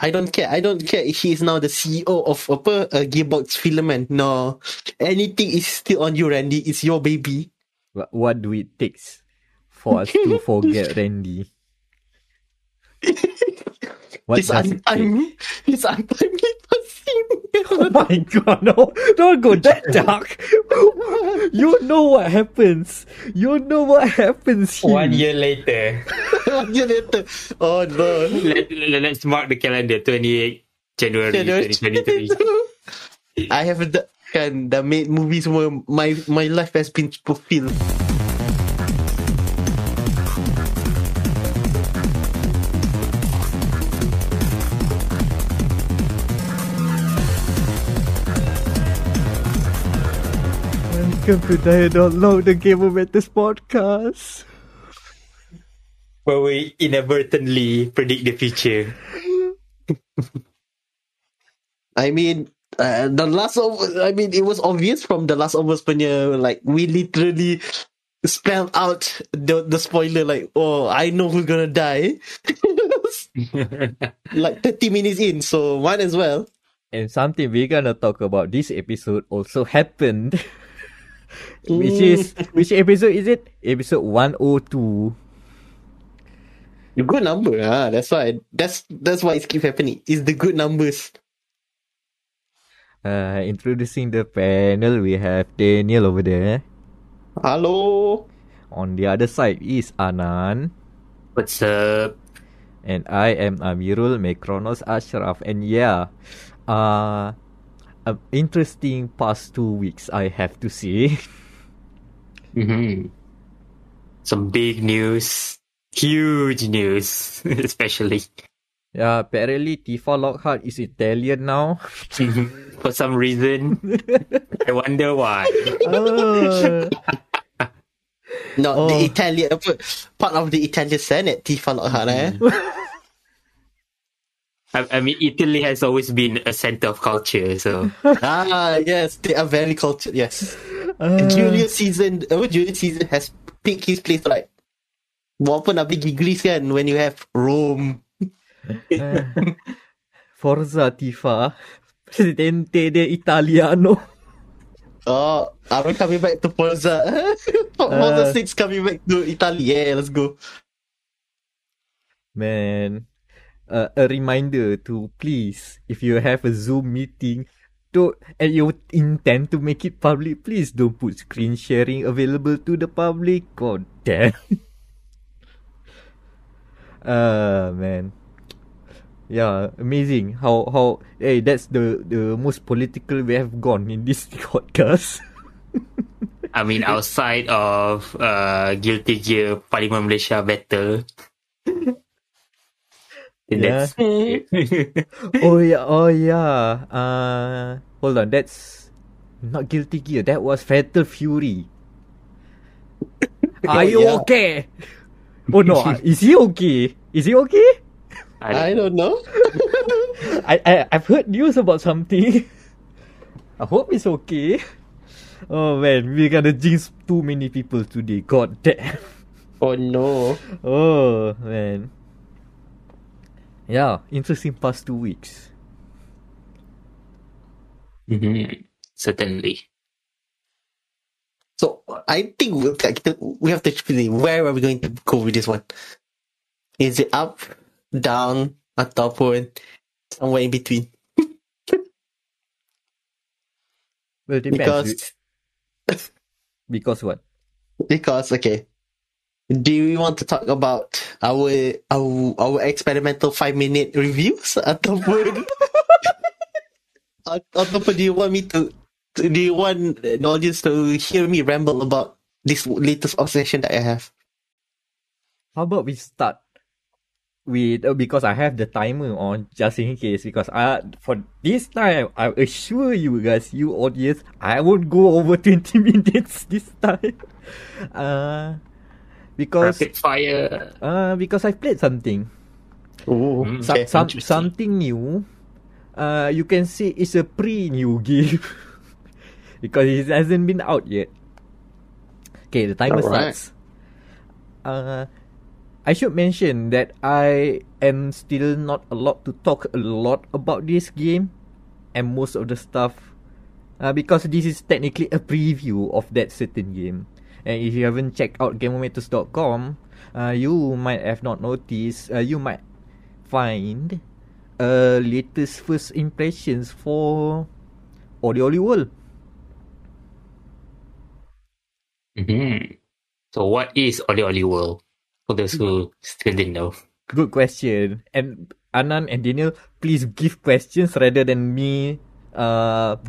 I don't care if he is now the CEO of Gearbox Filament. No, anything is still on you, Randy. It's your baby. What do it takes for us to forget Randy? What it's does untimely. It's untimely passing. Oh my god! No, don't go that dark. You know what happens. Here. 1 year later. 1 year later. Oh no! Let's mark the calendar. 28 January 2023. I have the made movies where my life has been fulfilled. Welcome to Dialogue, the Game of Matters podcast, where we inadvertently predict the future. I mean, it was obvious from the Last of Us punya. Like, we literally spelled out the spoiler. Like, oh, I know who's gonna die. Like 30 minutes in, so might as well. And something we're gonna talk about this episode also happened. Which episode is it? Episode 102. The good number, ah. That's why it keeps happening. It's the good numbers. Introducing the panel, we have Daniel over there. Hello. On the other side is Anan. What's up? And I am Amirul Mekronos Ashraf. And yeah, interesting past 2 weeks, I have to say. Mm-hmm. Some big news. Huge news, especially. Yeah, apparently Tifa Lockhart is Italian now. For some reason. I wonder why. The Italian... Part of the Italian Senate, Tifa Lockhart, I mean, Italy has always been a center of culture, so... yes, they are very cultured, yes. Julius Caesar has picked his place, right? Walaupun nak pergi Greece kan, when you have Rome. Forza Tifa, Presidente de Italiano. Oh, are we coming back to Forza? Forza 6 coming back to Italy, yeah, let's go. Man... a reminder to please, if you have a Zoom meeting, and you intend to make it public, please don't put screen sharing available to the public. God damn. Man. Yeah, amazing. How? Hey, that's the most political we have gone in this podcast. I mean, outside of Guilty Gear Parlimen Malaysia battle. Yeah. Oh yeah. Hold on, that's not Guilty Gear. That was Fatal Fury. Are you okay? Oh no, is he okay? I don't know. I've heard news about something. I hope it's okay. Oh man, we're gonna jinx too many people today. God damn. Oh no. Oh man. Yeah, interesting past 2 weeks. Mm-hmm. Certainly. So, I think we have to finish. Where are we going to go with this one? Is it up, down, ataupun somewhere in between? Well, it depends. Because what? Because, okay. Do we want to talk about our experimental 5-minute reviews? Ataupun do you want the audience to hear me ramble about this latest obsession that I have? How about we start with because I have the timer on just in case, because for this time I assure you guys, you audience, I won't go over 20 minutes this time. Because rapid fire. Because I played something. Oh, okay. Something new. You can say it's a pre-new game. Because it hasn't been out yet. Okay, the timer starts. I should mention that I am still not allowed to talk a lot about this game and most of the stuff, because this is technically a preview of that certain game. And if you haven't checked out GameOmeters.com, you might have not noticed, you might find latest first impressions for OlliOlli World. Mm-hmm. So what is OlliOlli World, for those who still didn't know? Good question. And Anand and Daniel, please give questions rather than me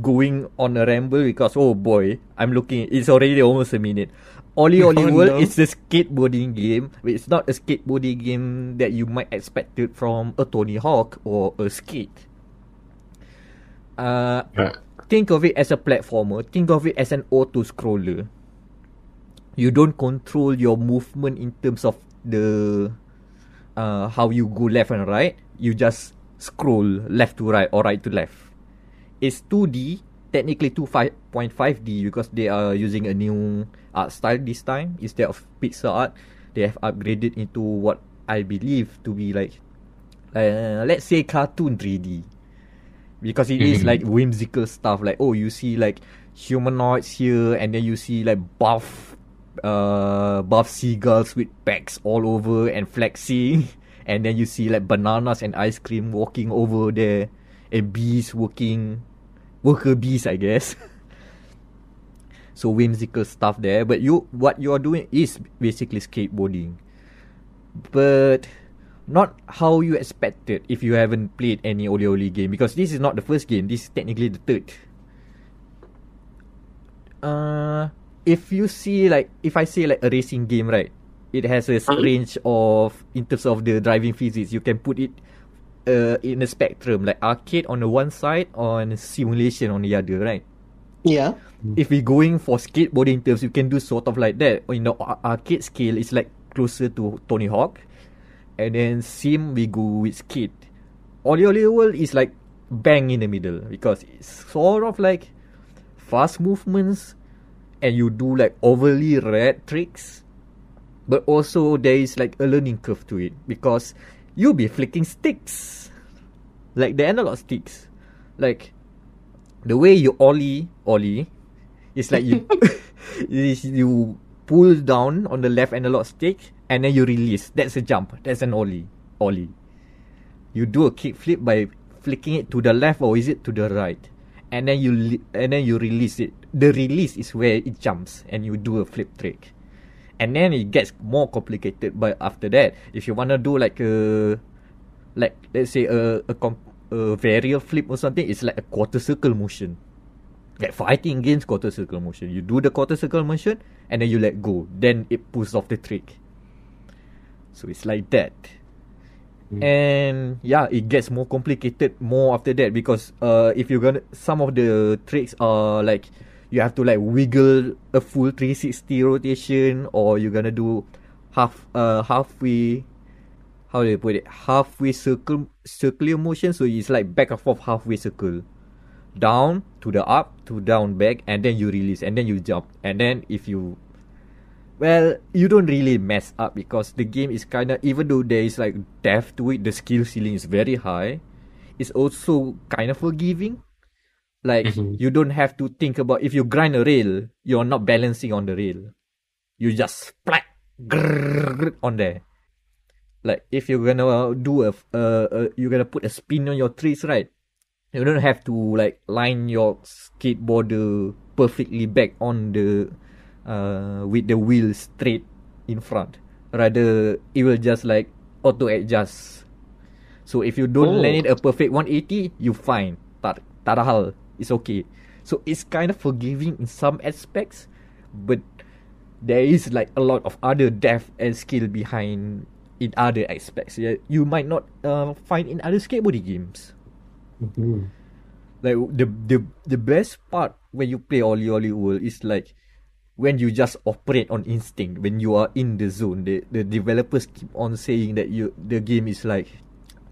going on a ramble, because oh boy, I'm looking, it's already almost a minute. OlliOlli World is a skateboarding game. It's not a skateboarding game that you might expect it from a Tony Hawk or a Skate. Think of it as a platformer. Think of it as an auto-scroller. You don't control your movement in terms of the how you go left and right. You just scroll left to right or right to left. It's 2D, technically 2.5D, because they are using a new art style this time. Instead of pixel art, they have upgraded into what I believe to be like, let's say cartoon 3D. Because it is like whimsical stuff, like oh, you see like humanoids here, and then you see like buff seagulls with packs all over and flexing, and then you see like bananas and ice cream walking over there, and bees worker bees, I guess. So whimsical stuff there, but what you are doing is basically skateboarding, but not how you expected if you haven't played any OlliOlli game, because this is not the first game. This is technically the third. If you see, like, if I say like a racing game, right? It has a range of, in terms of the driving physics, you can put it in a spectrum, like arcade on the one side and simulation on the other, right? Yeah. If we're going for skateboarding terms, you can do sort of like that. In the arcade scale, it's like closer to Tony Hawk. And then sim, we go with Skate. OlliOlli World is like bang in the middle, because it's sort of like fast movements and you do like overly rare tricks, but also there is like a learning curve to it, because you'll be flicking sticks, like the analog sticks. Like the way you ollie, it's like you you pull down on the left analog stick and then you release. That's a jump. That's an ollie. You do a kickflip by flicking it to the left, or is it to the right? And then you release it. The release is where it jumps and you do a flip trick. And then it gets more complicated. But after that, if you wanna do like let's say a varial flip or something, it's like a quarter circle motion. Like fighting games, quarter circle motion. You do the quarter circle motion and then you let go. Then it pulls off the trick. So it's like that. And yeah, it gets more complicated more after that, because if you're gonna, some of the tricks are like you have to like wiggle a full 360 rotation, or you're gonna do halfway, how do you put it, halfway circular motion. So it's like back and forth, halfway circle, down to the up to down back, and then you release and then you jump. And then if you, well, you don't really mess up, because the game is kind of, even though there is like depth to it, the skill ceiling is very high. It's also kind of forgiving. Like, you don't have to think about, if you grind a rail, you're not balancing on the rail. You just splat on there. Like, if you're gonna do you're gonna put a spin on your trees, right? You don't have to like line your skateboarder perfectly back on the with the wheel straight in front. Rather, it will just like auto adjust. So if you don't land it a perfect 180, you fine. Tada hal, it's okay. So it's kind of forgiving in some aspects, but there is like a lot of other depth and skill behind in other aspects. Yeah, you might not find in other skateboarding games. Mm-hmm. Like the best part when you play OlliOlli World is like, when you just operate on instinct, when you are in the zone. The developers keep on saying that the game is like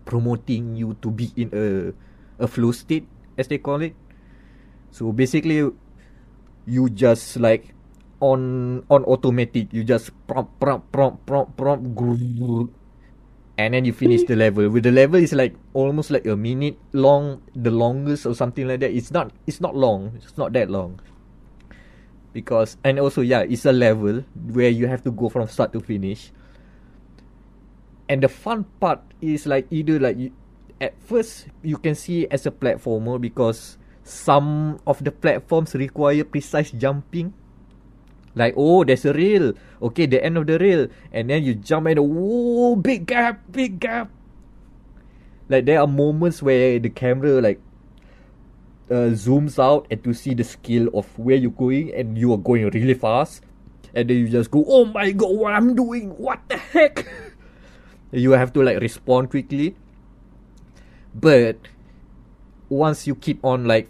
promoting you to be in a flow state, as they call it. So basically, you just like on automatic, you just prompt, and then you finish the level. With the level, it's like almost like a minute long, the longest or something like that. It's not long. It's not that long. Because, and also, yeah, it's a level where you have to go from start to finish. And the fun part is like either like you, at first you can see it as a platformer because some of the platforms require precise jumping. Like, oh, there's a rail. Okay, the end of the rail. And then you jump and, oh, big gap, big gap. Like, there are moments where the camera, like, zooms out and to see the scale of where you're going. And you are going really fast. And then you just go, oh my god, what I'm doing? What the heck? You have to, like, respond quickly. But once you keep on, like,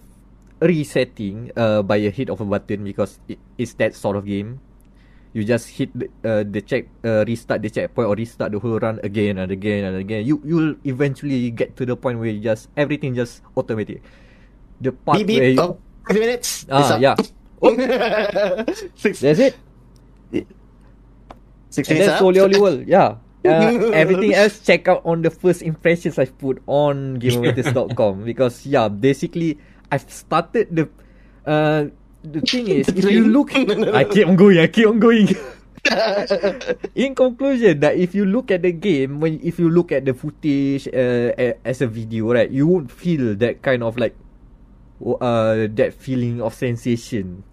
resetting by a hit of a button, because it's that sort of game. You just hit restart the checkpoint or restart the whole run again and again and again. You'll eventually get to the point where just everything just automatic. The part beep, where beep. You... 5 minutes. Yeah. Oh. That's it. 6 minutes. That's OlliOlli World. Yeah. Everything else, check out on the first impressions I've put on GameOfThis.com because yeah, basically. I've started the thing is, if you look, I keep on going. In conclusion, that if you look at the game, if you look at the footage as a video, right, you won't feel that kind of like that feeling of sensation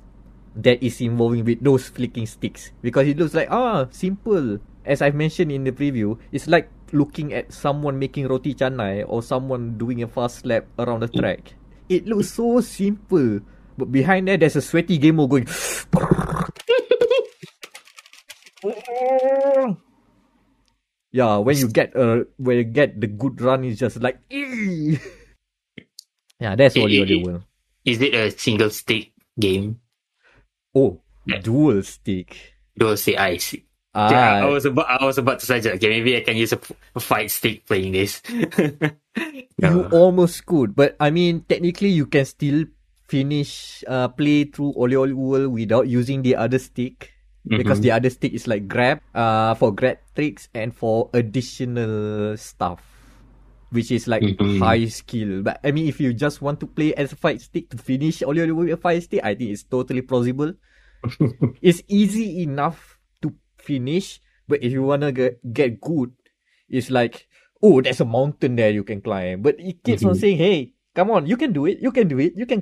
that is involving with those flicking sticks, because it looks like simple. As I've mentioned in the preview, it's like looking at someone making roti canai or someone doing a fast lap around the track. It looks so simple. But behind there, there's a sweaty gamer going... Yeah, when you get the good run, it's just like... Yeah, that's OlliOlli World. Is it a single stick game? Oh, yeah. Dual stick. Dual stick, I see. Yeah, I was about to suggest, okay, maybe I can use a fight stick playing this. You almost could, but I mean, technically, you can still finish play through OlliOlli World without using the other stick, because the other stick is like grab, for grab tricks and for additional stuff, which is like high skill. But I mean, if you just want to play as a fight stick to finish OlliOlli World with a fight stick, I think it's totally plausible. It's easy enough to finish, but if you wanna get good, it's like, oh, there's a mountain there you can climb. But it keeps on saying, hey, come on, you can do it. You can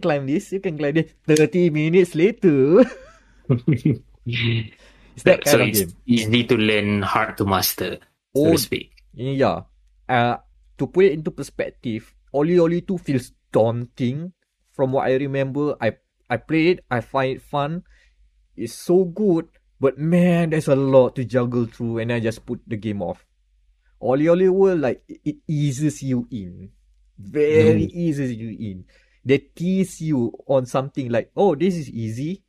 climb this, 30 minutes later. It's that kind of game. Easy to learn, hard to master, so to speak. Yeah. To put it into perspective, OlliOlli 2 feels daunting. From what I remember, I played it, I find it fun. It's so good, but man, there's a lot to juggle through, and I just put the game off. OlliOlli World, like, it eases you in. Very eases you in. They tease you on something like, oh, this is easy.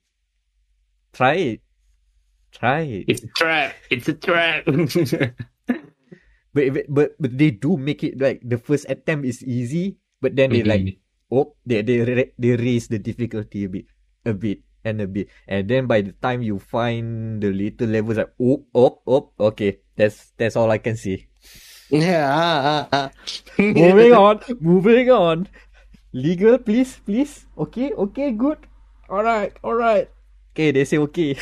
Try it. It's a trap. But they do make it like the first attempt is easy, but then they they raise the difficulty a bit. And then by the time you find the later levels, like, okay. That's all I can see. Yeah. Moving on. Legal, please. Okay, good. All right. Okay, they say okay.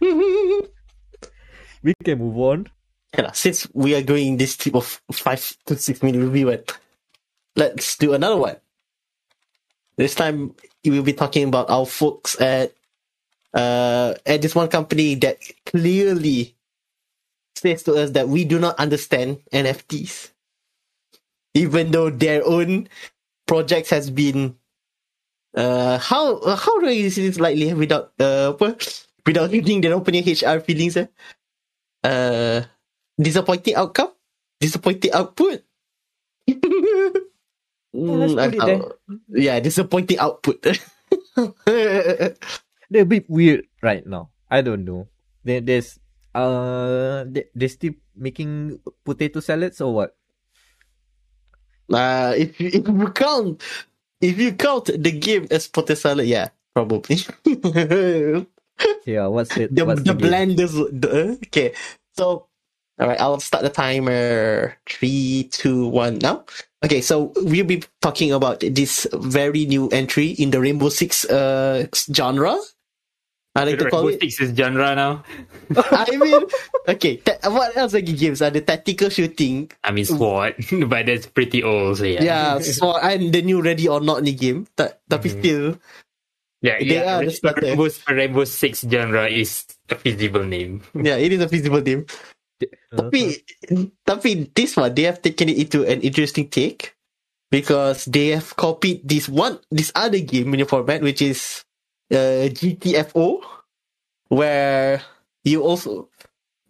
We can move on. Yeah, since we are doing this type of 5 to 6 minute review, let's do another one. This time, we'll be talking about our folks at this one company that clearly says to us that we do not understand NFTs, even though their own projects has been how do you say this lightly without hitting their own HR feelings? Disappointing outcome, disappointing output. Disappointing output. They're a bit weird right now. I don't know. There's. They still making potato salads or what? If you count the game as potato salad, yeah, probably. Yeah, what's the game? Blanders. Okay, so All right, I'll start the timer. 3, 2, 1, now. Okay, so we'll be talking about this very new entry in the Rainbow Six genre. I like to call it Rainbow Six is genre now. I mean, okay, what else like games are the tactical shooting? I mean, SWAT, but that's pretty old, so yeah. Yeah, SWAT and the new Ready or Not ni game, tapi still. Yeah, yeah. Rainbow Six genre is a feasible name. Yeah, it is a feasible name. Tapi this one, they have taken it into an interesting take because they have copied this other game in the format, which is GTFO, where you also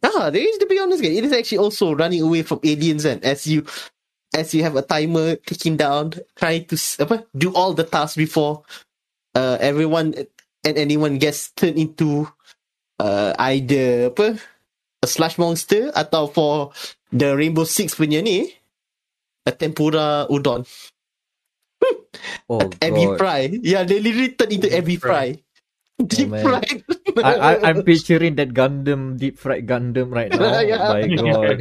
there is, to be honest, it is actually also running away from Aliens, and as you have a timer ticking down, trying to do all the tasks before everyone and anyone gets turned into either a slush monster atau for the Rainbow Six punya ni a tempura udon. Oh, Abby Fry. Yeah, they literally turned into Abby Fry. Deep fried. I'm picturing that Gundam, deep fried Gundam right now. Yeah. Oh my god.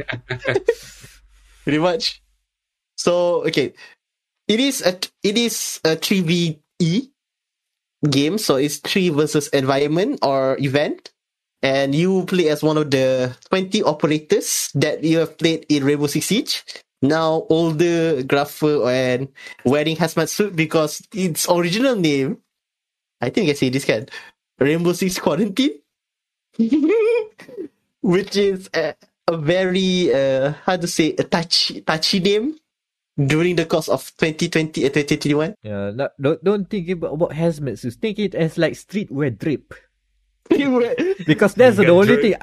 Pretty much. So, okay. It is a 3v E game, so it's 3 versus environment or event, and you play as one of the 20 operators that you have played in Rainbow Six Siege. Now older grapher and wearing hazmat suit, because its original name, I think I say this can, Rainbow Six Quarantine, which is a very a touchy name during the course of 2020 and 2021. Yeah, don't think about hazmat suits. Think it as like streetwear drip. Because that's the only thing.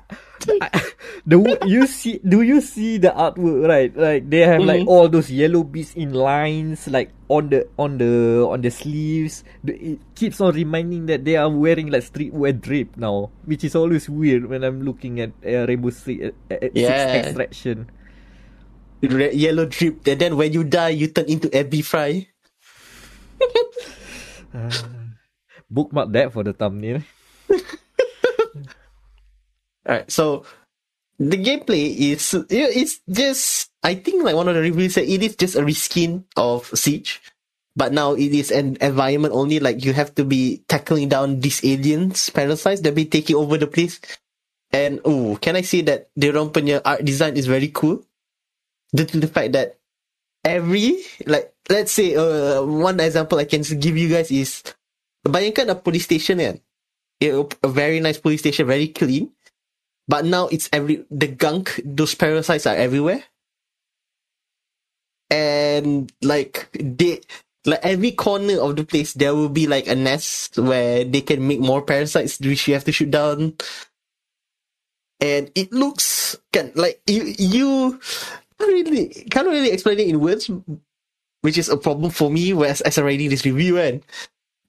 Do you see the artwork, right? Like they have like all those yellow bits in lines, like on the sleeves. It keeps on reminding that they are wearing like streetwear drip now, which is always weird when I'm looking at Rainbow Six Extraction. Yellow drip, and then when you die, you turn into Abby Fry. Bookmark that for the thumbnail. Alright, so the gameplay is just, I think like one of the reviews said, it is just a reskin of Siege, but now it is an environment only. Like you have to be tackling down these aliens, parasites that be taking over the place. And can I say that Deron punya art design is very cool, due to the fact that let's say one example I can give you guys is, bayangkan a police station, kan? A very nice police station, very clean, but now it's the gunk, those parasites are everywhere, and like every corner of the place there will be like a nest where they can make more parasites, which you have to shoot down. And it looks like you can't really explain it in words, which is a problem for me as I'm writing this review, and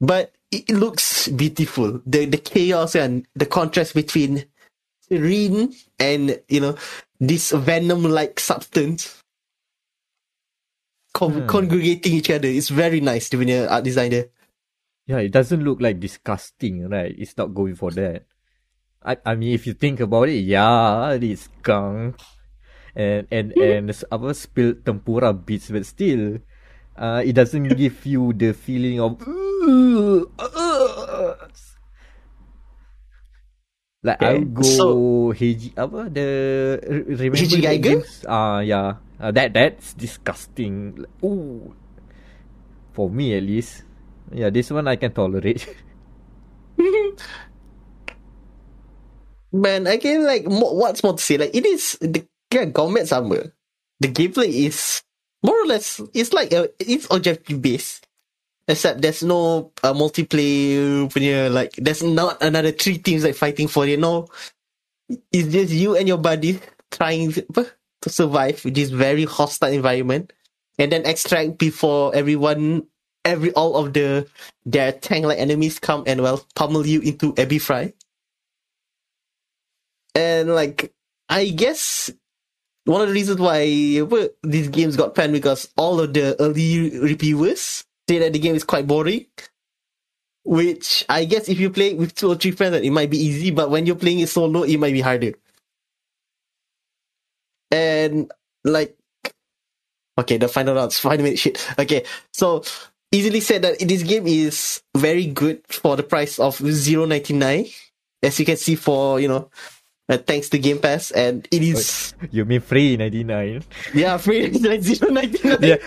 but it looks beautiful. The chaos and the contrast between serene and, this venom-like substance congregating each other. It's very nice to be an art designer. Yeah, it doesn't look like disgusting, right? It's not going for that. I mean, if you think about it, yeah, it's gunk and spilled tempura bits, but still, it doesn't give you the feeling of like, okay. I would go Heiji Geiger? Yeah. That's disgusting. Like, for me at least. Yeah, this one I can tolerate. Man, again, like, what's more to say? Like, it is combat somewhere. The gameplay is more or less, it's like it's objective based. Except there's no multiplayer, like there's not another 3 teams like fighting for it. No, it's just you and your buddy trying to survive in this very hostile environment, and then extract before all of their tank-like enemies come and pummel you into Abby Fry. And like, I guess one of the reasons why these games got panned, because all of the early reviewers say that the game is quite boring, which I guess if you play it with 2 or 3 friends, it might be easy, but when you're playing it solo, it might be harder. And like, okay, the final round's 5 minute shit. Okay, so easily said that this game is very good for the price of $0.99, as you can see, for, you know, thanks to Game Pass, and it is. Wait, you mean $3.99? Yeah, $0.99. Yeah,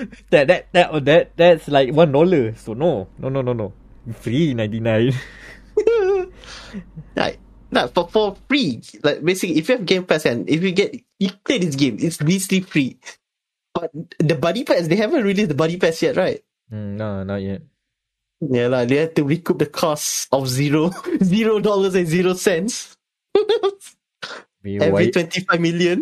that's like $1. So no, $3.99. Like, nah, for free. Like, basically, if you have Game Pass and if you play this game, it's basically free. But the buddy pass, they haven't released the buddy pass yet, right? No, not yet. Yeah, like, they had to recoup the cost of $0.00 every 25 million.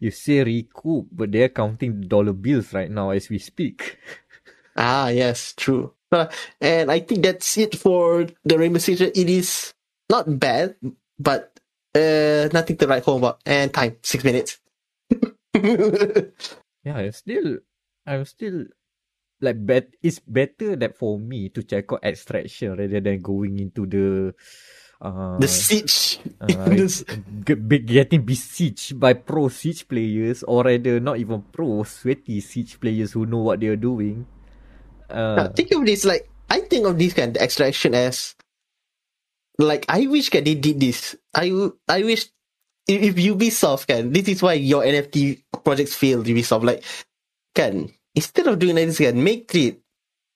You say recoup, but they're counting dollar bills right now as we speak. Ah, yes, true. And I think that's it for the Rainbow Six. It is not bad, but nothing to write home about. And time, 6 minutes. Yeah, I'm still like, it's better that for me to check out Extraction rather than going into the siege, getting besieged by pro siege players, or rather not even pro, sweaty siege players who know what they're doing. I think of the Extraction as like, I wish that they did this. I wish if Ubisoft can, this is why your NFT projects failed, Ubisoft, like, can, instead of doing like this, can make it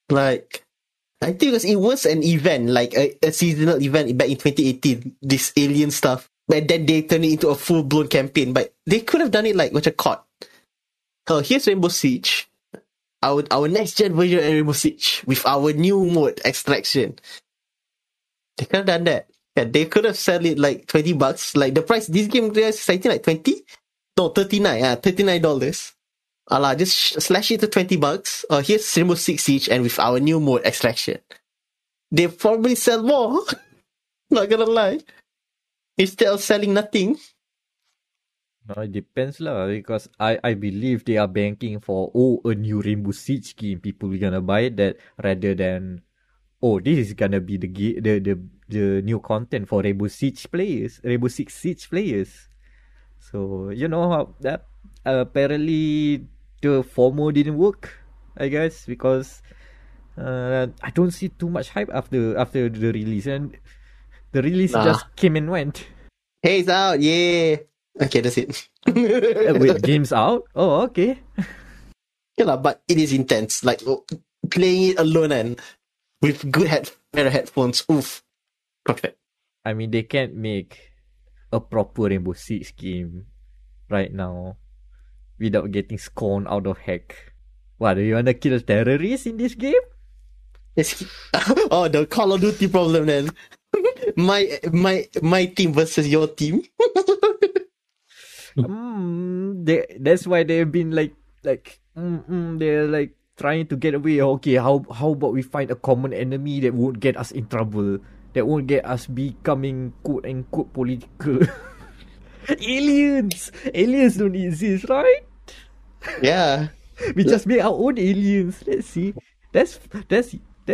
like, I think it was an event, like a seasonal event back in 2018, this alien stuff, and then they turned it into a full-blown campaign. But they could have done it like with a COD. Oh, here's Rainbow Siege, our next-gen version of Rainbow Siege, with our new mode, Extraction. They could have done that. Yeah, they could have sold it like $20. Like, the price, this game is, I think, like 20? No, $39. Allah, just slash it to $20. Here's Rainbow Six Siege, and with our new mode, Extraction. They probably sell more. Not gonna lie. Instead of selling nothing. No, it depends lah, because I believe they are banking for, a new Rainbow Siege game. People are gonna buy that, rather than, this is gonna be the new content for Rainbow Six Siege players. So, you know how that. Apparently, the FOMO didn't work, I guess, because I don't see too much hype after the release, and the release just came and went. Hey, it's out, yeah. Okay, that's it. Wait, game's out? Oh, okay. Yeah, but it is intense. Like, playing it alone and with good pair of headphones. Oof, perfect. I mean, they can't make a proper Rainbow Six game right now without getting scorned out of heck. What, do you want to kill terrorists in this game? The Call of Duty problem then. My team versus your team. That's why they've been like they're like trying to get away. Okay, how about we find a common enemy that won't get us in trouble, that won't get us becoming quote unquote political. Aliens don't exist, right? Yeah. We just make our own aliens. Let's see. That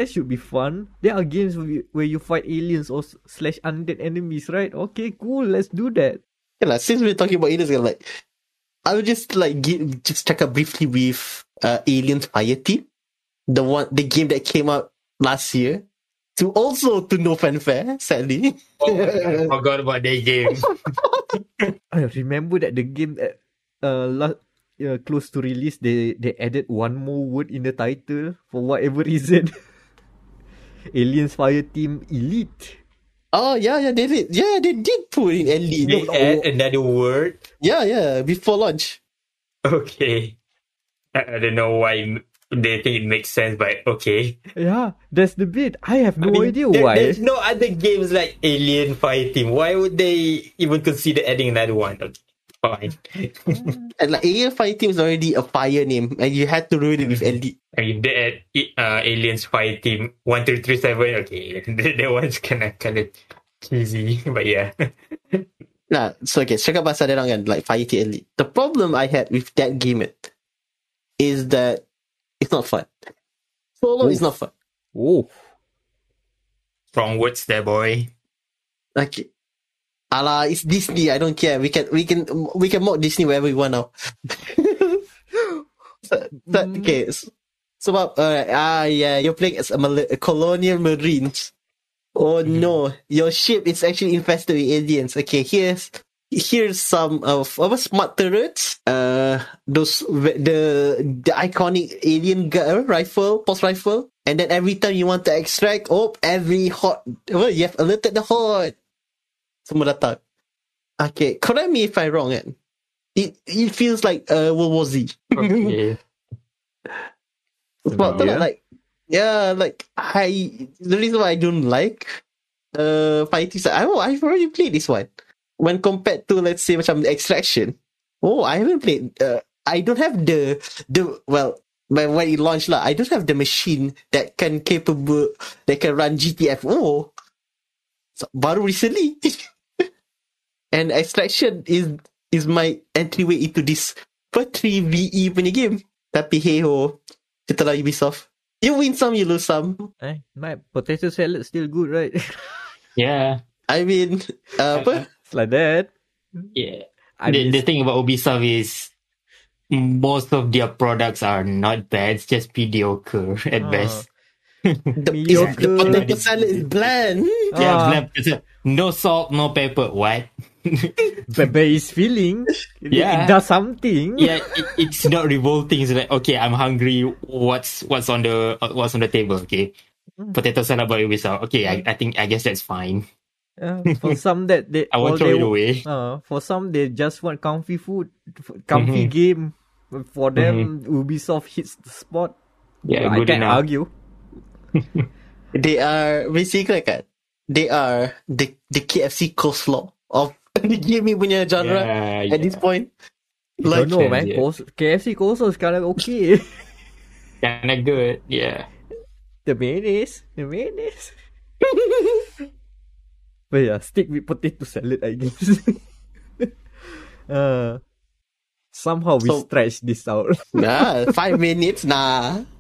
should be fun. There are games where you fight aliens or / undead enemies, right? Okay, cool. Let's do that. Yeah, like, since we're talking about aliens, like, I would just like just check out briefly with Aliens Fireteam, the game that came out last year, to no fanfare, sadly. Oh my God, I forgot about that game. I remember that the game close to release, they added one more word in the title for whatever reason. Aliens Fireteam Elite. Oh yeah, they did. Yeah, they did put in Elite. They add another word. Yeah, before launch. Okay, I don't know why they think it makes sense, but okay. Yeah, that's the bit. I have no idea why. There's no other games like Alien Fireteam. Why would they even consider adding another one? Okay, fine. And like, Alien Fireteam is already a fire name, and you had to ruin it with LD. I mean, they add Aliens Fireteam 1337. Okay, that one's kind of cheesy, but yeah. Nah, so okay, check out pasal dia orang kan, like Fireteam Elite. The problem I had with that game is that it's not fun. Solo is not fun. Ooh. Strong words there, boy. Like, Allah, it's Disney. I don't care. We can mock Disney wherever we want now. Third case. So all right. Yeah, you're playing as a colonial marines. Oh no, your ship is actually infested with aliens. Okay, here's some of our smart turrets. The iconic alien rifle, pulse rifle. And then every time you want to extract, you have alerted the horde. Semua datang. Okay, correct me if I'm wrong. It feels like World War Z. Okay. The reason why I don't like fighting, I've already played this one. When compared to, let's say, macam Extraction. I haven't played. I don't have but when it launched, I don't have the machine that can run GTFO. So, baru recently. And Extraction is my entryway into this Petri VE punya game. Tapi hey ho, kita lah Ubisoft. You win some, you lose some. My potato salad still good, right? Yeah. I mean, it's like that. Yeah. The thing about Ubisoft is most of their products are not bad. It's just mediocre at best. The potato salad is bland. Yeah, bland. No salt, no pepper. What? But it's filling. Yeah. It does something. Yeah, it's not revolting. It's like, okay, I'm hungry. What's on the table? Okay, potato salad by Ubisoft. Okay, I guess that's fine. For some that they I won't throw it away. For some they just want comfy food, comfy game. For them, Ubisoft hits the spot. Yeah, I can't argue. They are basically the KFC coleslaw of the gaming punya genre at this point. Like, I don't know, man. Yeah. KFC coleslaw is kind of okay. Kind of good, yeah. The mayonnaise. But yeah, stick with potato salad, I guess. Somehow we stretch this out. 5 minutes,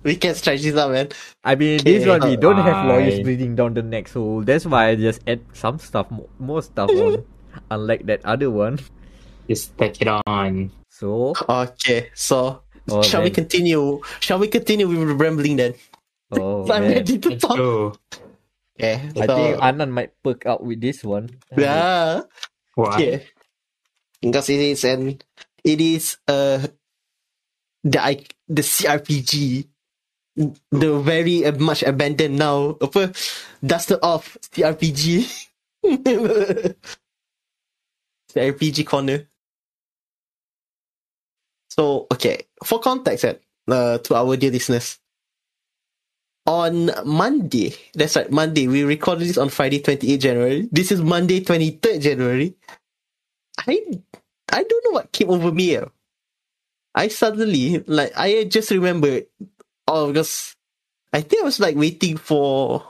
we can stretch this out, man. I mean, this one we don't have lawyers breathing down the neck, so that's why I just add some stuff, more stuff on, unlike that other one. Just take it on. So okay, so shall we continue? Shall we continue with rambling then? Oh, I'm ready to talk. Go. Yeah, I think Anand might perk up with this one. Yeah. Why? Yeah. Because it is the CRPG, the very much abandoned now. Dusted off CRPG. The RPG corner. So okay, for context, to our dear listeners. On Monday, that's right, Monday. We recorded this on Friday, 28th January. This is Monday, 23rd January. I don't know what came over me here. I suddenly, I just remembered, because I think I was, waiting for,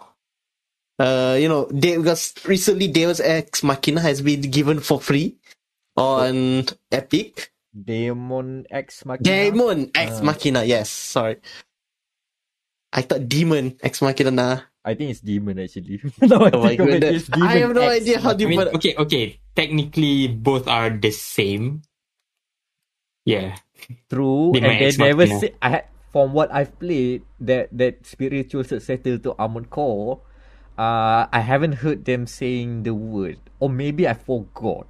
because recently Deus Ex Machina has been given for free on Epic. Demon Ex Machina, yes, sorry. I thought Demon Ex Machina. I think it's Demon actually. I have no idea how to put it. Okay. Technically, both are the same. Yeah. True. Demon and they never say. From what I've played, that spiritual successor to Armored Core, I haven't heard them saying the word, or maybe I forgot.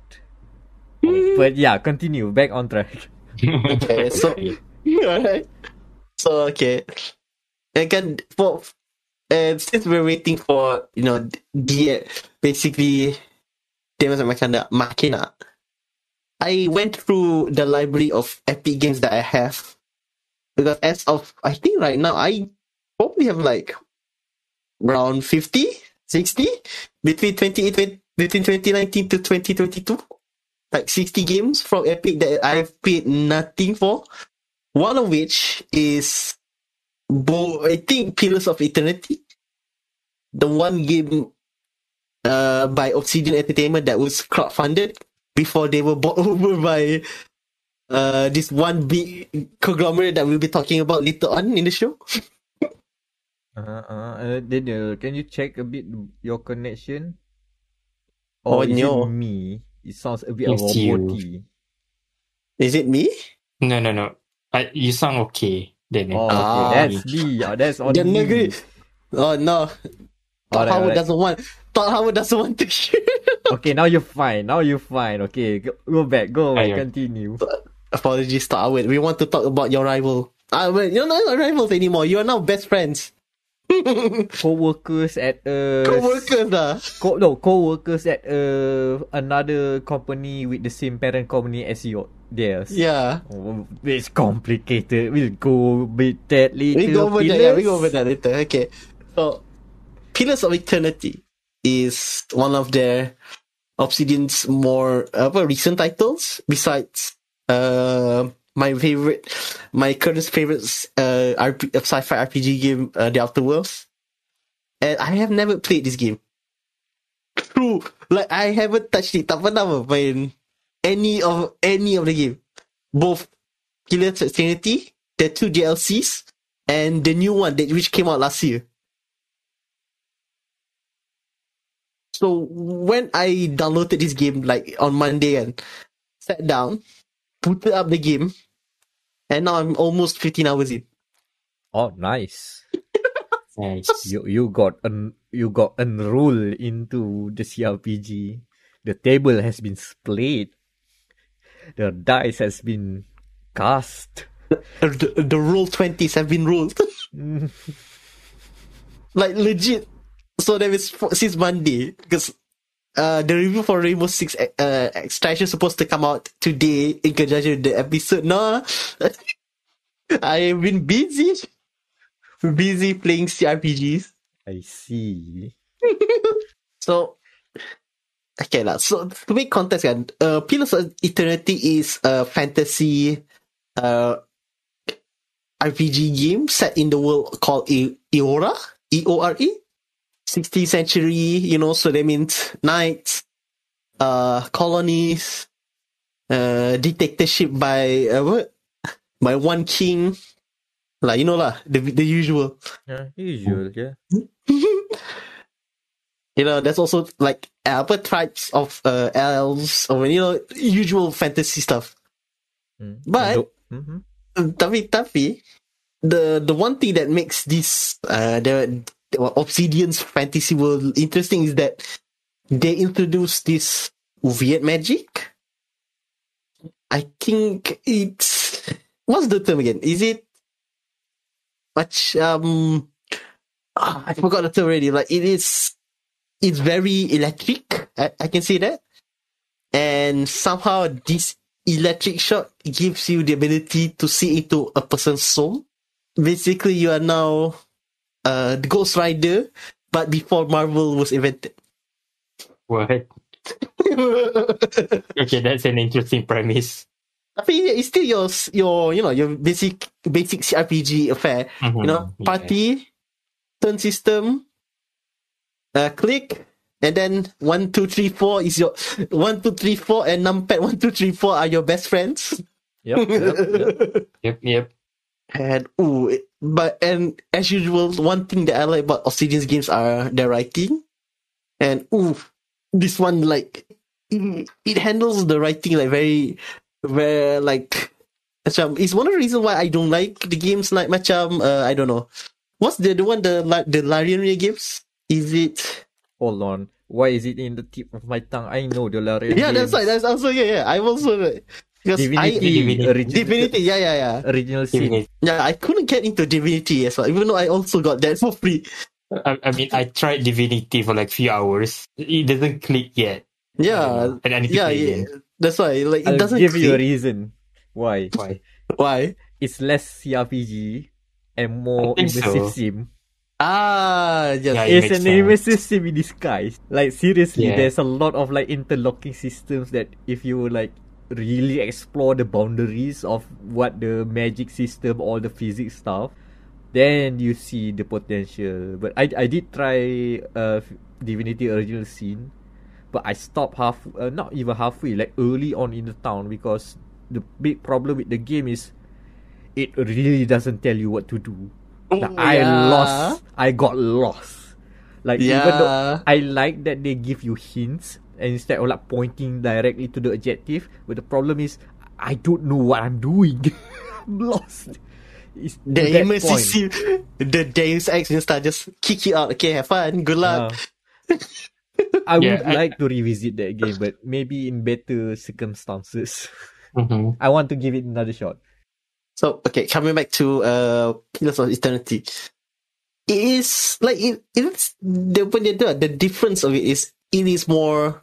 But yeah, continue back on track. Okay. So. Alright. So okay. Since we're waiting for basically Demons of Machina, I went through the library of Epic games that I have, because as of I think right now I probably have around 50, 60 between 2019 to 2022, 60 games from Epic that I've paid nothing for. One of which is. I think Pillars of Eternity, the one game by Obsidian Entertainment that was crowdfunded before they were bought over by this one big conglomerate that we'll be talking about later on in the show. Daniel, can you check a bit your connection? Or is it me? It sounds a bit roboty. Is it me? No. You sound okay. Then. Oh, okay. That's me. That's all. Oh no. Todd Howard doesn't want to hear. Okay, now you're fine. Okay, go back. Continue. Apologies, Todd Howard. We want to talk about your rival. You're not rivals anymore. You are now best friends. Co-workers at another company with the same parent company as theirs. Yeah. Oh, it's complicated. We'll go over that later. Okay. So, Pillars of Eternity is one of their Obsidian's more recent titles, besides my current favorite sci-fi RPG game, The Outer Worlds. And I have never played this game. True. Like, I haven't touched it. Tak pernah main any of the game. Both Pillars of Eternity, the two DLCs, and the new one which came out last year. So when I downloaded this game, like on Monday, and sat down, put up the game, and now I'm almost 15 hours in. Oh, nice! Nice. You got enrolled into the CRPG. The table has been split. The dice has been cast. The roll 20s have been rolled. Like legit. So that is since Monday, because the review for Rainbow Six Extraction is supposed to come out today in conjunction with the episode. No, I've been busy playing CRPGs. I see. So, okay lah. So to make context, Pillars of Eternity is a fantasy RPG game set in the world called Eora. E-O-R-E. 16th century, so that means knights, colonies, dictatorship by one king, like the usual. Yeah, usual, yeah. There's also like other tribes of elves, or usual fantasy stuff. Mm. But tapi, the one thing that makes this Obsidian's fantasy world interesting is that they introduced this weird magic. I think it's... What's the term again? Is it... Much... I forgot the term already. Like, it is... It's very electric. I can say that. And somehow this electric shock gives you the ability to see into a person's soul. Basically, you are now... the Ghost Rider, but before Marvel was invented. What? Okay, that's an interesting premise. I mean, it's still your basic CRPG affair. Mm-hmm. Party, turn system, click, and then 1, 2, 3, 4 is your 1, 2, 3, 4, and numpad 1, 2, 3, 4 are your best friends. Yep. And as usual, one thing that I like about Obsidian's games are their writing. And this one, like, it handles the writing like very like. It's one of the reasons why I don't like the games like macam. I don't know. What's the Lariaria games? Is it? Hold on. Why is it in the tip of my tongue? I know the Lariaria. Yeah, games. That's right. That's also I'm also. Like, Divinity, yeah. Original Sin. Yeah, I couldn't get into Divinity as well, even though I also got that for free. I mean, I tried Divinity for like a few hours. It doesn't click yet. Yeah. And I need to play it. That's why. Like, it doesn't click. I'll give you a reason. Why? It's less CRPG and more immersive sim. It's an immersive sim in disguise. Like, seriously, there's a lot of like interlocking systems that if you like really explore the boundaries of what the magic system or the physics stuff, then you see the potential. But I did try Divinity Original Sin, but I stopped not even halfway, like early on in the town, because the big problem with the game is it really doesn't tell you what to do. I got lost. Like, even though I like that they give you hints, instead of like pointing directly to the objective. But the problem is, I don't know what I'm doing. I'm lost. It's the aim assist, the Deus Ex Insta just kick you out. Okay, have fun. Good luck. I would like to revisit that game, but maybe in better circumstances. Mm-hmm. I want to give it another shot. So, okay, coming back to Pillars of Eternity. It is, like, it's, the difference of it is more,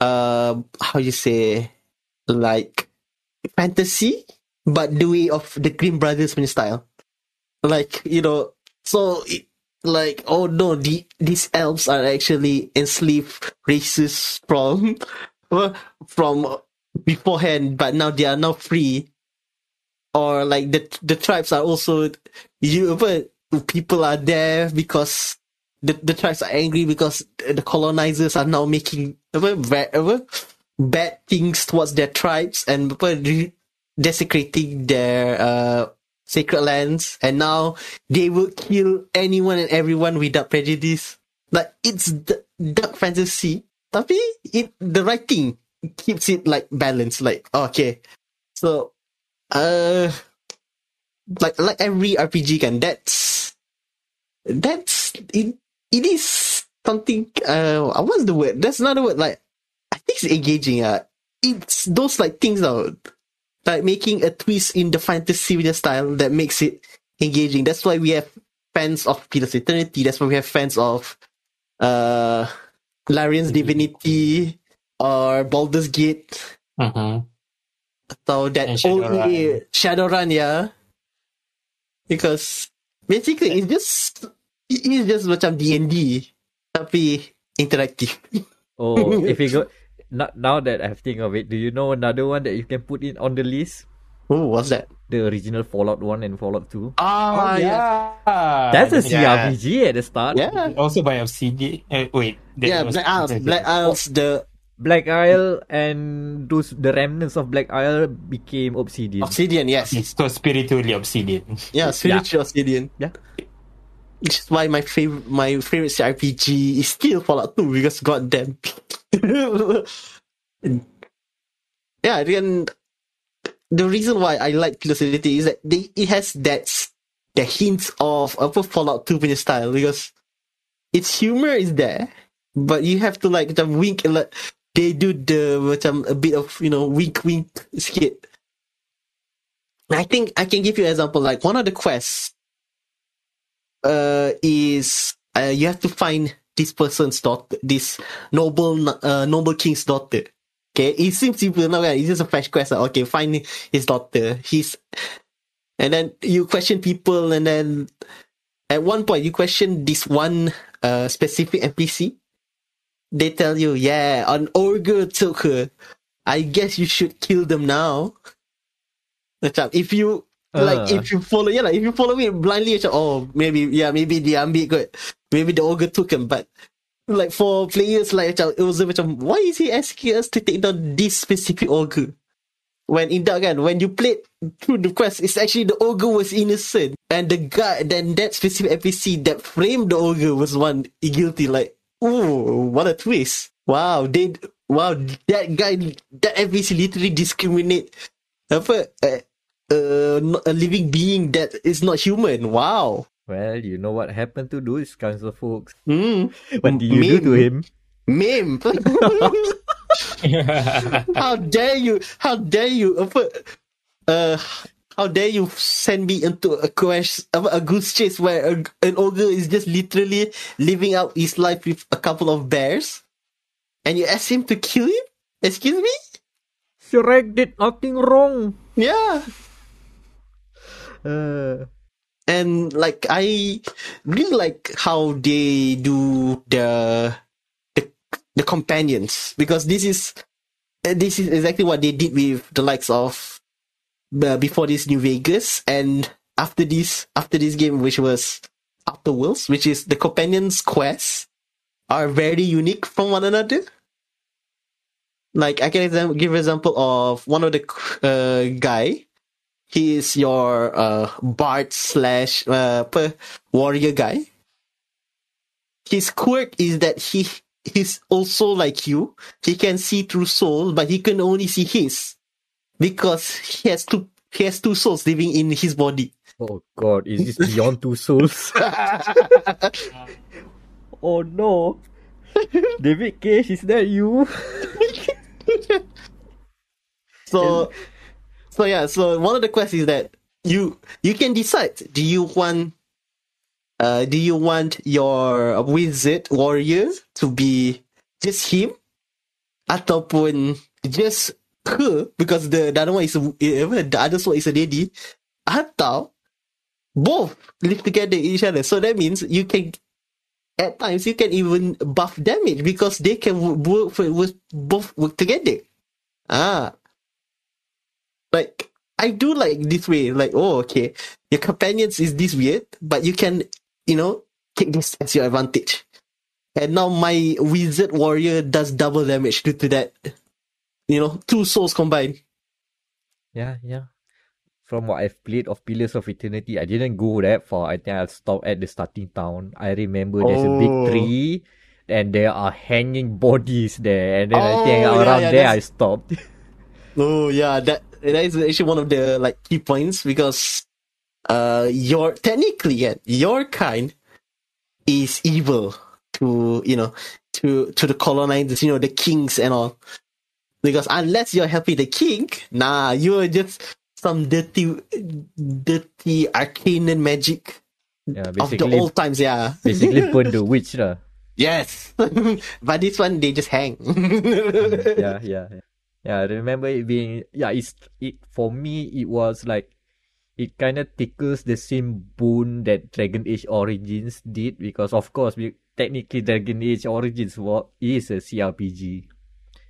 how you say, like, fantasy, but the way of the Grimm Brothers style. Like, you know, so, it, like, oh no, these elves are actually enslaved races from beforehand, but now they are now free. Or like the tribes are also, people are there because the tribes are angry because the colonizers are now making bad things towards their tribes and desecrating their sacred lands. And now they will kill anyone and everyone without prejudice. Like it's dark fantasy, tapi the writing keeps it like balanced. Like okay, so. Like every RPG can. That's it. It is something. What's the word? That's not the word. Like I think it's engaging. It's those like things out, like making a twist in the fantasy with the style that makes it engaging. That's why we have fans of Pillars of Eternity. That's why we have fans of Larian's Divinity or Baldur's Gate. So that old EA Shadowrun, yeah, because basically it's just macam D&D, tapi interactive. Oh, if you go now that I think of it, do you know another one that you can put in on the list? Oh, what's that? The original Fallout 1 and Fallout 2. Ah, yeah. That's a CRPG at the start. Yeah, also by Obsidian. Black Isle and the remnants of Black Isle became Obsidian. Obsidian, yes. It's so spiritually Obsidian. Yeah, spiritual Obsidian. Yeah. Which is why my favorite CRPG is still Fallout 2 because goddamn. Yeah, and the reason why I like Pillars of Eternity is that it has the hints of upper Fallout 2 style because its humor is there, but you have to like wink and like. They do a bit of, you know, wink skit. I think I can give you an example. Like one of the quests is you have to find this person's daughter, this noble king's daughter. Okay, it seems simple now. It's just a flash quest. Like, okay, find his daughter. And then you question people, and then at one point you question this one specific NPC. They tell you, yeah, an ogre took her. I guess you should kill them now. If you follow it blindly, it's like, oh, maybe they ambil kot. Maybe the ogre took him. But like for players, like it was a bit of, why is he asking us to take down this specific ogre? When in that gun, when you played through the quest, it's actually the ogre was innocent, and the guy then that specific NPC that framed the ogre was one guilty. Like. Ooh, what a twist! Wow, that guy, that NPC literally discriminate a living being that is not human. Wow. Well, you know what happened to those kinds of folks. What do you do to him? Meme. How dare you? How dare you send me into a goose chase where an ogre is just literally living out his life with a couple of bears? And you ask him to kill him? Excuse me? Shrek did nothing wrong. Yeah. And like, I really like how they do the companions. Because this is exactly what they did with the likes of before this New Vegas and after this game, which was Outer Worlds, which is the companions' quests are very unique from one another. Like I can give an example of one of the guy. He is your bard slash warrior guy. His quirk is that he he's also like you. He can see through souls, but he can only see his, because he has two souls living in his body. Oh God! Is this Beyond Two Souls? Oh no! David Cage, is that you? So one of the quests is that you can decide. Do you want your wizard warrior to be just him, ataupun just her, because the other one is a lady, atau both live together each other. So that means you can, at times, you can even buff damage because they can both work together. Like, I do like this way. Like, oh, okay, your companions is this weird, but you can, take this as your advantage. And now my wizard warrior does double damage due to that. Two souls combined. Yeah. From what I've played of Pillars of Eternity, I didn't go that far. I think I'll stop at the starting town. I remember there's a big tree and there are hanging bodies there. And then I think around there I stopped. Oh yeah, that is actually one of the key points, because your kind is evil to the colonizers, the kings and all. Because unless you're helping the king, you're just some dirty arcane magic of the old times, Basically burn the witch, lah. Yes. But this one, they just hang. Yeah, I remember it being... for me, it was like... It kind of tickles the same bone that Dragon Age Origins did, because, of course, technically Dragon Age Origins is a CRPG.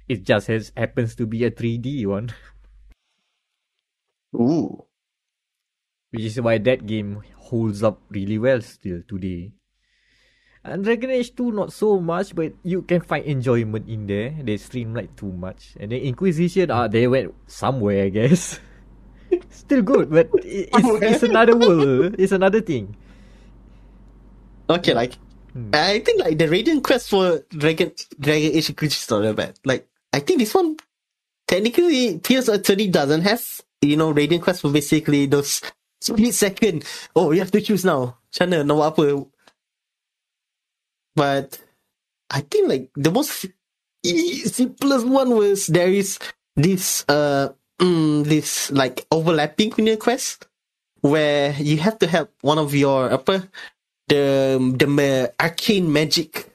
It just happens to be a 3D one. Ooh. Which is why that game holds up really well still today. And Dragon Age 2 not so much, but you can find enjoyment in there. They streamlined too much. And then Inquisition, they went somewhere, I guess. Still good, but it's another world. It's another thing. Okay, I think the Radiant Quest for Dragon Age Inquisition is not that bad. I think this one, technically, Pillars of Eternity doesn't have... Radiant Quest were basically those split second. Oh, you have to choose now. Channel, no apa. But I think the most simplest one was there is this overlapping punya quest where you have to help one of your the arcane magic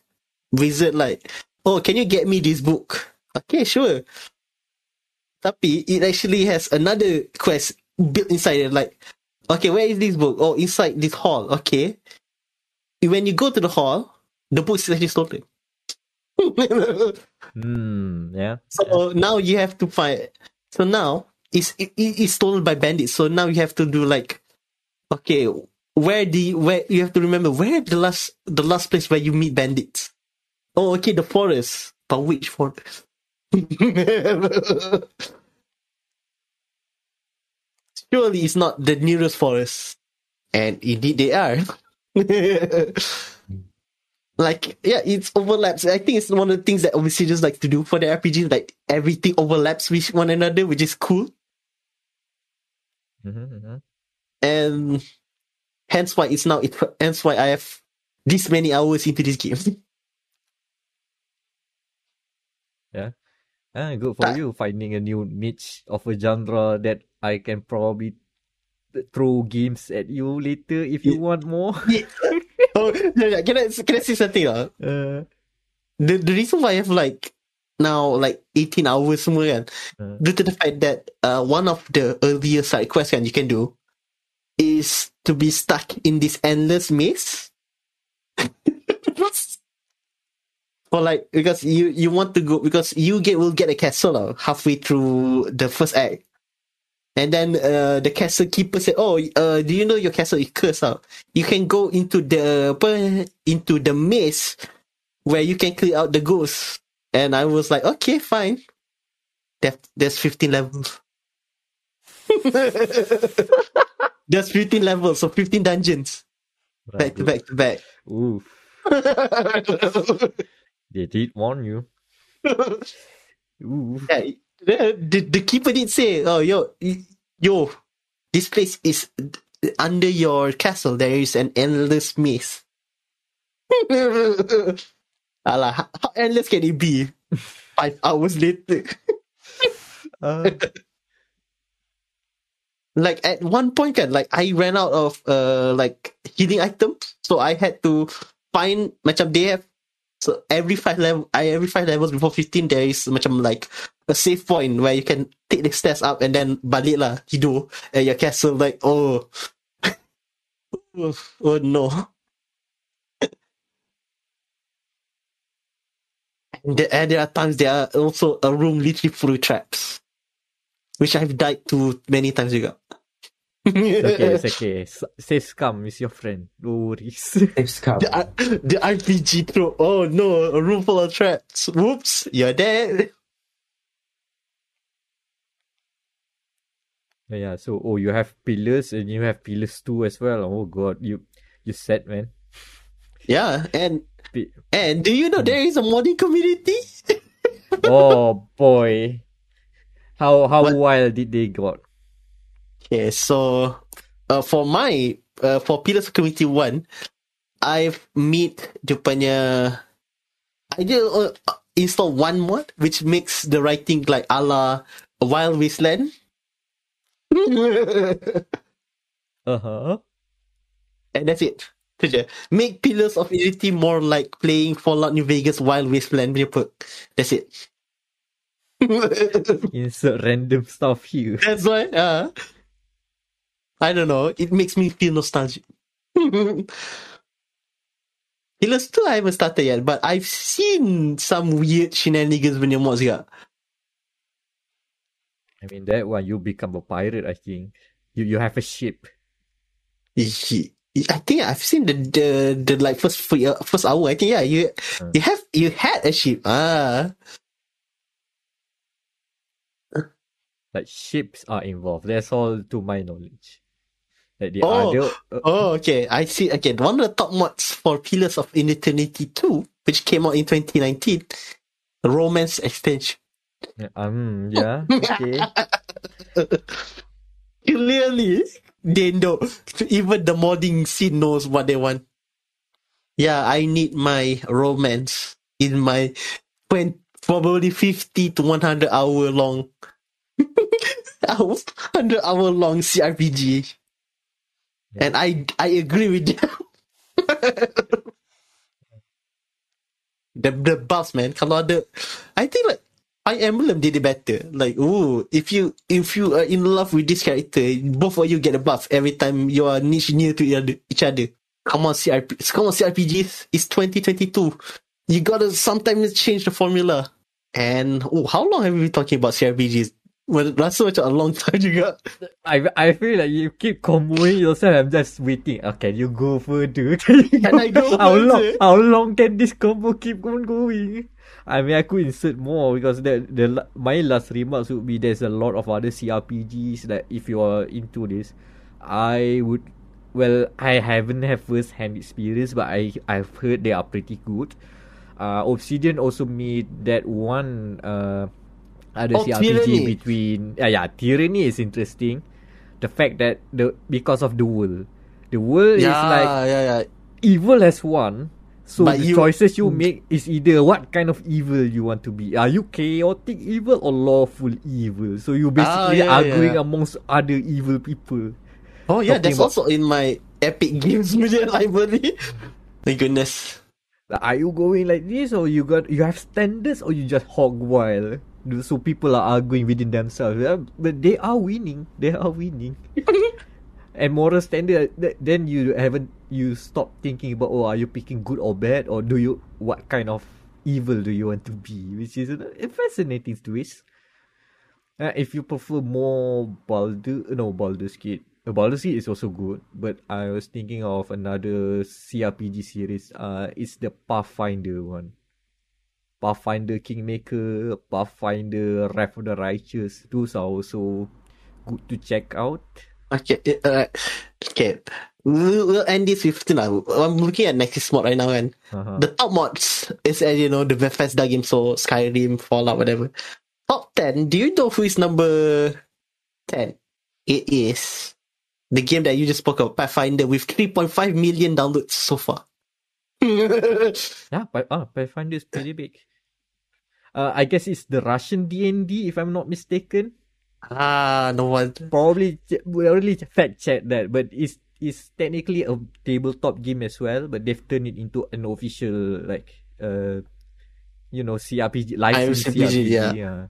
wizard. Can you get me this book? Okay, sure. Tapi it actually has another quest built inside it. Where is this book? Oh, inside this hall. Okay. When you go to the hall, the book is actually stolen. Now you have to find... So now, it's stolen by bandits. So now you have to do where you have to remember where the last place where you meet bandits. Oh, okay, the forest. But which forest? Surely it's not the nearest forest, and indeed they are. It's overlaps. I think it's one of the things that obviously just like to do for the RPGs. Everything overlaps with one another, which is cool. And hence why I have this many hours into this game. Yeah. Good for you finding a new niche of a genre that I can probably throw games at you later if you want more. Can I say something? The reason why I have 18 hours more due to the fact that one of the earlier side quests you can do is to be stuck in this endless maze. Or because you want to go, because will get a castle halfway through the first act, and then the castle keeper said, do you know your castle is cursed? You can go into the maze where you can clear out the ghosts. And I was like, okay, fine. There's 15 levels. There's 15 levels, so 15 dungeons, back to back to back. Oof. They did warn you. The keeper did say, "Oh, yo, this place is under your castle. There is an endless maze." Allah, how endless can it be? 5 hours later. Like at one point, like I ran out of like healing items, so I had to find macam they have. So every five levels before 15, there is macam like a safe point where you can take the stairs up and then balik lah tidur at your castle. Like oh no. And there are times there are also a room literally full of traps, which I've died to many times juga. It's okay. Safe scum is your friend. No worries. Safe scum. The RPG throw. Oh no, a room full of traps. Whoops, you're dead. Yeah. So, you have Pillars, and you have Pillars 2 as well. Oh god, you sad, man. Yeah, and do you know there is a modding community? Oh boy, how wild did they got? Okay, so for Pillars of Community 1, I've made I just install one mod which makes the writing like a la Wild Wasteland. And that's it. Make Pillars of Eternity more like playing Fallout New Vegas Wild Wasteland. That's it. Insert random stuff here. That's why. I don't know. It makes me feel nostalgic. Pillars 2, I haven't started yet, but I've seen some weird shenanigans when you mods here. I mean, that one, you become a pirate, I think. You have a ship. I think I've seen the like first hour. I think, yeah, you had a ship. Like, ships are involved. That's all to my knowledge. Like the okay. I see. Again, one of the top mods for Pillars of Eternity 2, which came out in 2019, Romance Extension. Yeah, okay. Clearly, they know. Even the modding scene knows what they want. Yeah, I need my romance in my probably 50 to 100 hour long 100 hour long CRPG, yeah. And I agree with them. the buffs, man. Kalau ada, I think like I Emblem did it better. Like, if you are in love with this character, both of you get a buff every time you are near to each other. Come on, CRPGs. It's 2022. You gotta sometimes change the formula. And how long have we been talking about CRPGs? Well, that's such a long time juga. I feel like you keep conveying yourself. I'm just waiting. Okay, you go further. Can I go further? How long can this combo keep on going? I mean, I could insert more because my last remarks would be there's a lot of other CRPGs that if you are into this, I haven't had first-hand experience, but I've heard they are pretty good. Obsidian also made that one. CRPG Tyranny. Tyranny is interesting. The fact that because of the world is like evil has won. So but the choices you make is either what kind of evil you want to be. Are you chaotic evil or lawful evil? So you basically arguing amongst other evil people. Oh yeah, that's also in my Epic Games media library. My goodness, are you going like this, or you have standards, or you just hog wild? So people are arguing within themselves, but they are winning. And moral standard. Then you stop thinking about are you picking good or bad, or what kind of evil do you want to be? Which is a fascinating twist. If you prefer more Baldur's Gate. Baldur's Gate is also good, but I was thinking of another CRPG series. It's the Pathfinder one. Pathfinder Kingmaker, Pathfinder Wrath of the Righteous. Those are also good to check out. Okay. We'll end this with now. I'm looking at Nexus mod right now, and the top mods is, you know, the Bethesda game, so Skyrim, Fallout, whatever. Top 10, do you know who is number 10? It is the game that you just spoke of, Pathfinder, with 3.5 million downloads so far. Yeah, but Pathfinder is pretty big. I guess it's the Russian D&D, if I'm not mistaken. No one. Probably, we already fact-checked that, but it's technically a tabletop game as well, but they've turned it into an official, like, you know, CRPG, licensed CRPG. Yeah.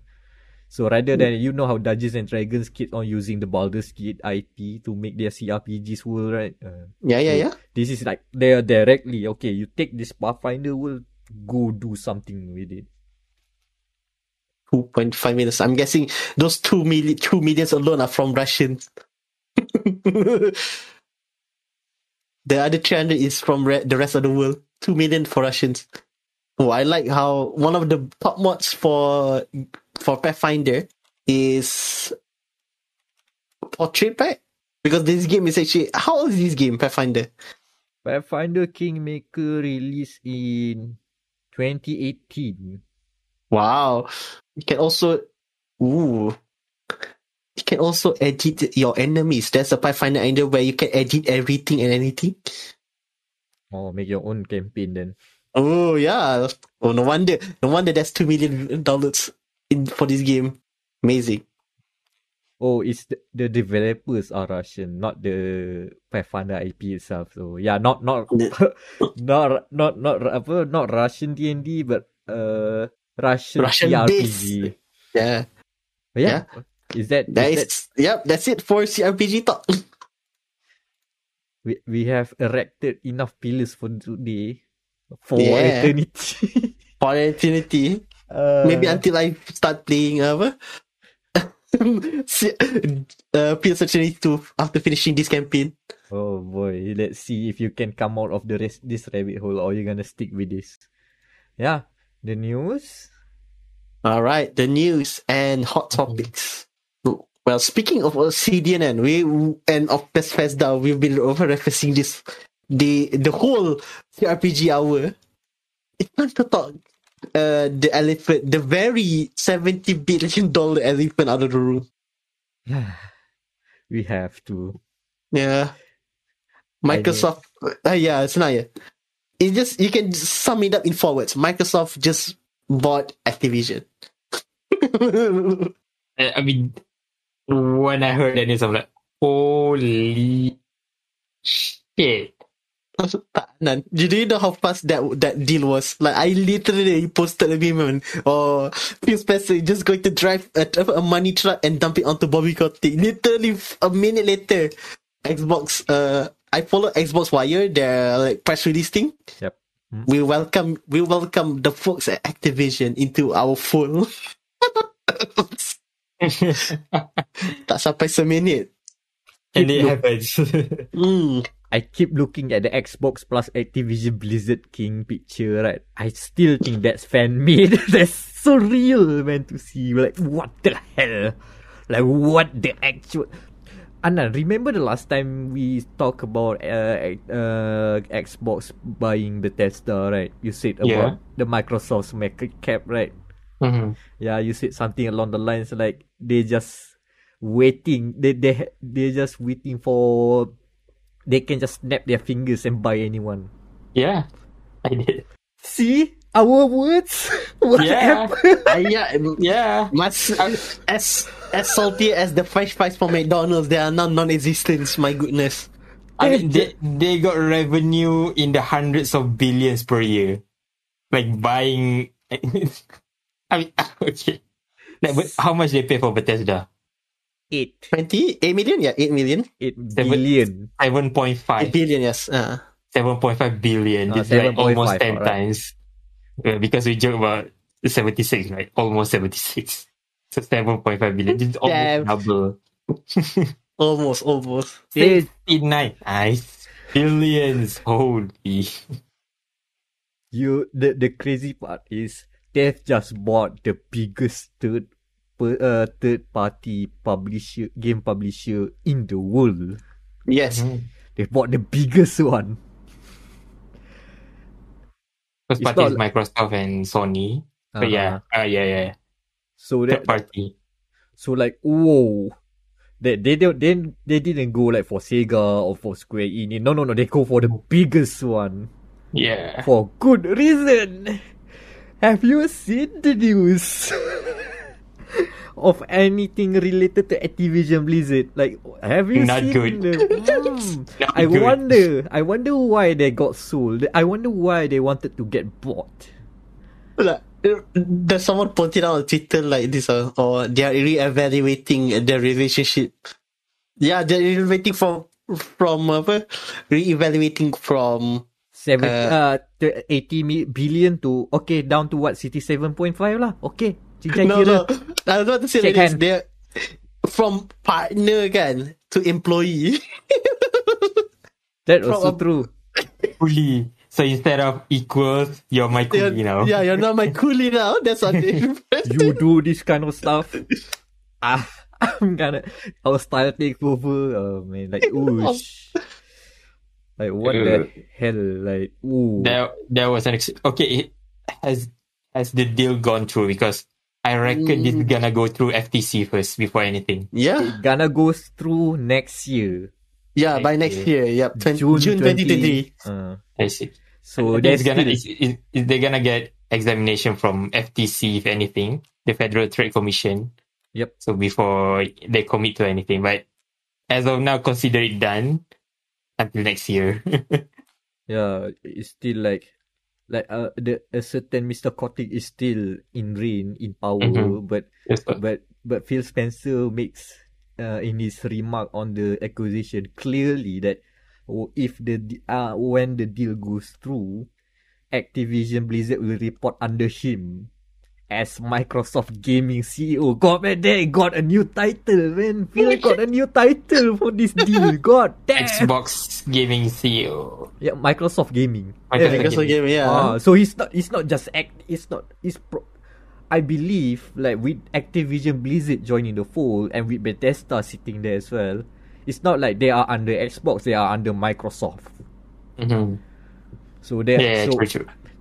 So rather than, you know how Dungeons and Dragons keep on using the Baldur's Gate IP to make their CRPGs world, right? So this is like, they're directly, okay, you take this Pathfinder world, go do something with it. 2.5 million. I'm guessing those 2 million alone are from Russians. The other 300 is from the rest of the world. 2 million for Russians. Oh, I like how one of the top mods for Pathfinder is Portrait Pack. Because this game is actually... How old is this game, Pathfinder? Pathfinder Kingmaker released in 2018. Wow. You can also edit your enemies. There's a Pathfinder Ender where you can edit everything and anything. Oh, make your own campaign then. Oh, yeah. Oh, no wonder that's 2 million downloads for this game. Amazing. Oh, it's the developers are Russian, not the Pathfinder IP itself. So, yeah, not Russian D&D, but Russian CRPG. Yeah. Yeah. Is that... Yep, that's it for CRPG talk. We have erected enough pillars for today. For eternity. For eternity. Maybe until I start playing Pillars of Eternity 2 after finishing this campaign. Oh boy, let's see if you can come out of this rabbit hole, or you're gonna stick with this. Yeah, the news. Alright, the news and hot topics. Well, speaking of Obsidian and of Bethesda, we've been over-referencing this the whole CRPG hour. It's time to talk the elephant, the very $70 billion elephant out of the room. Yeah, we have to. Yeah. Microsoft, it's not yet. It's just, you can sum it up in four words. Microsoft just bought Activision. I mean, when I heard that news, I'm like, holy shit. Do you know how fast that deal was? Like, I literally posted a meme, or Phil Spencer just going to drive a money truck and dump it onto Bobby Kotick. Literally a minute later, Xbox. I follow Xbox Wire, their like press release thing. Yep. Mm-hmm. We welcome the folks at Activision into our fold. Tak sampai seminit. And it happens. I keep looking at the Xbox plus Activision Blizzard King picture, right? I still think that's fan-made. That's so real, man, to see. Like, what the hell? Like, what the actual... Anna, remember the last time we talked about Xbox buying Bethesda, right? You said about the Microsoft's market cap, right? Mm-hmm. Yeah, you said something along the lines like, they just waiting. They just waiting for... They can just snap their fingers and buy anyone. Yeah, I did. See? Our words? What happened? As salty as the french fries from McDonald's, they are now non-existent, my goodness. I mean, they got revenue in the hundreds of billions per year. Like, buying... I mean, okay. Like, but how much they pay for Bethesda? 8 million. 8 billion. 7.5. 8 billion, yes. 7.5 billion. This is like almost 10 times. Right? Yeah, because we joke about 76, right? Almost 76. So 7.5 billion. This is almost double. almost. 69. Nice. Billions. Holy. The crazy part is they've just bought the biggest third third-party publisher, game publisher in the world. Yes. They bought the biggest one. First party is Microsoft and Sony. But yeah. So that, third party. So like, whoa. They didn't go like for Sega or for Square Enix. No. They go for the biggest one. Yeah. For good reason. Have you seen the news of anything related to Activision Blizzard? Like, have you not seen good. I wonder why they got sold. I wonder why they wanted to get bought. Like, does someone pointed out on Twitter like this, or they are reevaluating their relationship? Yeah, they're reevaluating from 80 billion to, okay, down to what, 67.5 lah. Okay. No. I was about to say like this. From partner kan to employee. That also true. Fully. So instead of equals, you're my coolie now. Yeah, you're not my coolie now. That's what they You do this kind of stuff. I'm gonna... Our style takes over. Oh man, like, ooh. Like, what the hell? Like, ooh. There was an... Okay, has the deal gone through? Because I reckon it's gonna go through FTC first before anything. Yeah. It's gonna go through next year. Yeah, by next year. Yep. June 2023. I see. So they're gonna get examination from FTC, if anything, the Federal Trade Commission. Yep. So before they commit to anything. But as of now, consider it done. Until next year. Yeah, it's still like a certain Mr. Kotick is still in reign, in power, but Phil Spencer makes in his remark on the acquisition clearly that if when the deal goes through, Activision Blizzard will report under him as Microsoft Gaming CEO. God, man, they got a new title, man. Phil got a new title for this deal. God damn. Xbox Gaming CEO. Yeah, Microsoft Gaming. Microsoft Gaming. Yeah. So it's not just I believe like with Activision Blizzard joining the fold and with Bethesda sitting there as well, it's not like they are under Xbox, they are under Microsoft. Mm-hmm. So they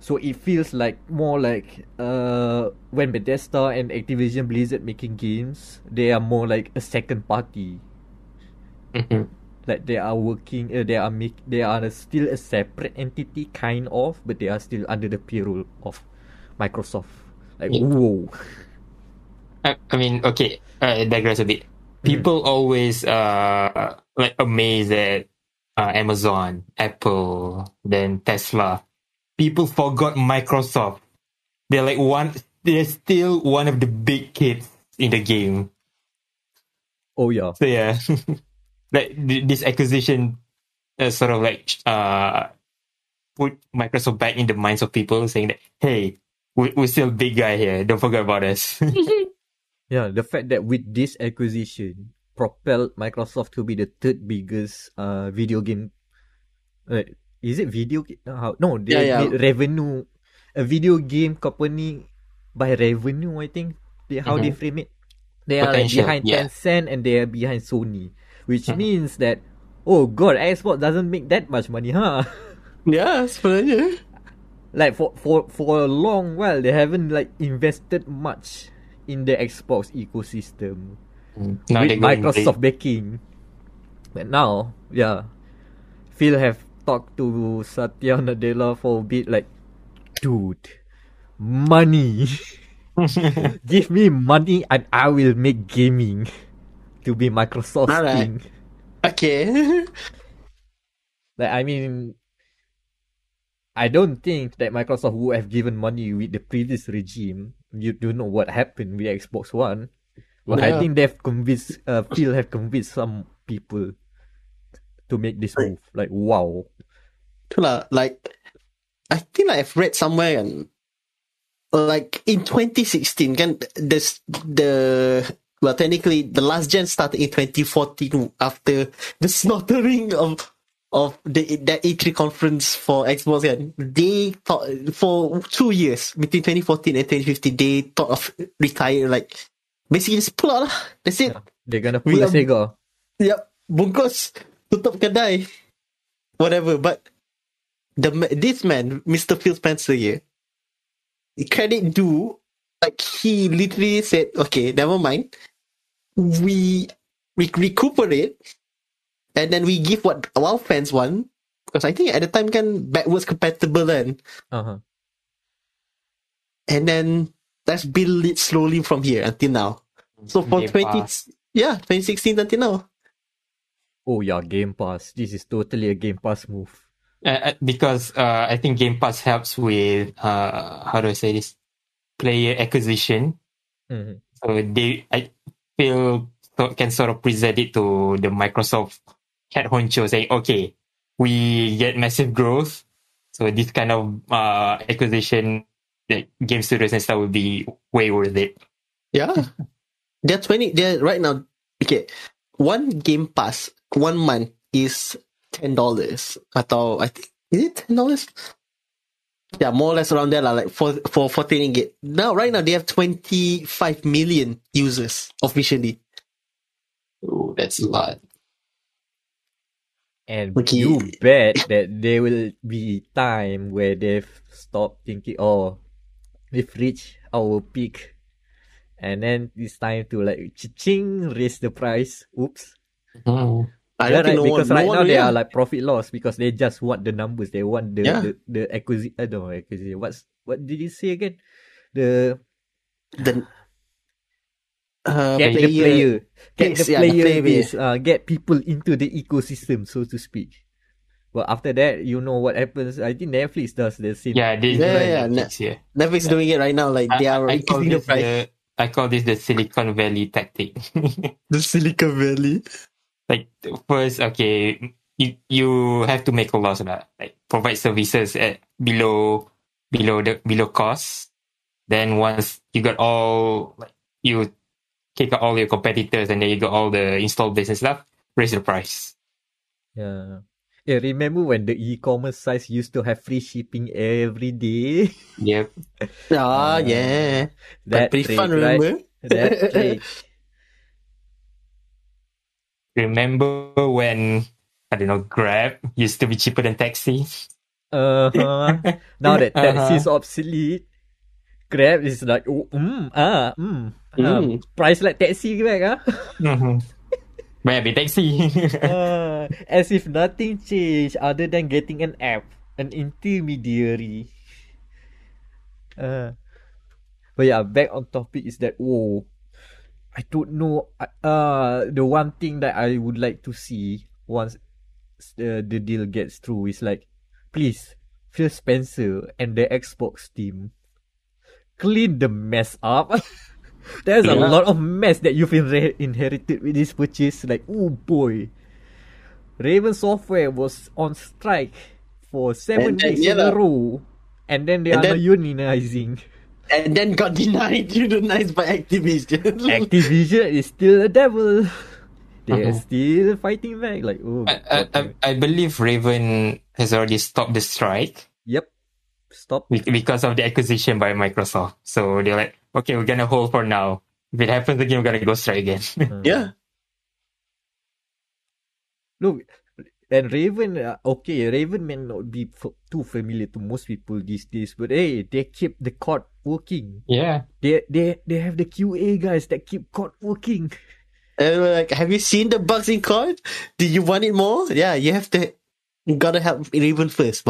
So it feels like more like when Bethesda and Activision Blizzard making games, they are more like a second party. Mm-hmm. Like they are working, they are still a separate entity kind of, but they are still under the payroll of Microsoft. Like whoa. I mean, okay, I digress a bit. People always like amazed at Amazon, Apple, then Tesla. People forgot Microsoft. They're like they're still one of the big kids in the game. Oh yeah. So yeah, like this acquisition sort of like put Microsoft back in the minds of people, saying that hey, we're still big guy here. Don't forget about us. Yeah, the fact that with this acquisition propelled Microsoft to be the third biggest video game. Is it video game? No, they revenue. A video game company by revenue, I think. They frame it. They are like behind Tencent and they are behind Sony. Which means that, oh god, Xbox doesn't make that much money, huh? Yeah, sebenarnya. Like for a long while, they haven't like invested much in the Xbox ecosystem. Now with Microsoft backing. But now, yeah, Phil have talk to Satya Nadella for a bit, like, dude, money. Give me money and I will make gaming to be Microsoft thing. Okay. Like, I mean, I don't think that Microsoft would have given money with the previous regime. You do know what happened with Xbox One. But I think they've convinced, Phil have convinced some people to make this move. Like, wow. Like, I think I've read somewhere, and like in 2016, can technically the last gen started in 2014 after the slaughtering of the E3 conference for Xbox. Kan, they thought for 2 years between 2014 and 2015 they thought of retiring, like basically just pull out lah. That's it. Yeah, they're gonna pull the Sega. Yep. Bungkus. Tutup kedai. Whatever. But this man, Mr. Phil Spencer here, credit due, like he literally said, okay, never mind. We recuperate and then we give what our fans want. Because I think at the time kan backwards compatible then. Uh-huh. And then let's build it slowly from here until now. So for 2016 until now. Oh yeah, Game Pass. This is totally a Game Pass move. Because I think Game Pass helps with how do I say this, player acquisition. Mm-hmm. So I feel can sort of present it to the Microsoft head honcho saying, okay, we get massive growth, so this kind of acquisition that game studios and stuff would be way worth it. Yeah. They're right now. Okay, one Game Pass 1 month is $10. Atau I think, is it $10? Yeah, more or less around there, like for 14 ringgit. Now, right now, they have 25 million users officially. Oh, that's a lot. And you bet that there will be time where they've stopped thinking, oh, we've reached our peak. And then it's time to like, ching, raise the price. Oops. Oh. Because now they are like profit loss because they just want the numbers. They want the acquisition. I don't know acquisition. What did you say again? Get the player base. Get people into the ecosystem, so to speak. But after that, you know what happens. I think Netflix does the same. Netflix doing it right now. Like they are increasing the price. I call this the Silicon Valley tactic. The Silicon Valley. Like first, okay, you have to make a loss, right? Like provide services at below cost. Then once you got all, like, you kick out all your competitors, and then you got all the installed base and stuff. Raise the price. Yeah. Remember when the e-commerce sites used to have free shipping every day? Yep. Yeah. That pretty fun, remember? That trick. Remember when, I don't know, Grab used to be cheaper than taxis? Now that taxi is obsolete, Grab is like, price like taxi back, Maybe taxi. As if nothing changed other than getting an app, an intermediary. But yeah, back on topic is that, I don't know. The one thing that I would like to see once the deal gets through is like, please, Phil Spencer and the Xbox team, clean the mess up. There's a lot of mess that you've inherited with this purchase. Like, oh boy, Raven Software was on strike for 7 days in a row, and then they are unionizing. And then got unionized by Activision. Activision is still a devil. They are still fighting back. Like, I believe Raven has already stopped the strike. Yep, stopped because of the acquisition by Microsoft. So they're like, okay, we're gonna hold for now. If it happens again, we're gonna go strike again. Yeah. Look, and Raven may not be too familiar to most people these days, but hey, they keep the code working. Yeah, they have the QA guys that keep code working. And we're like, have you seen the bugs in code? Do you want it more? Yeah, you gotta help Raven first.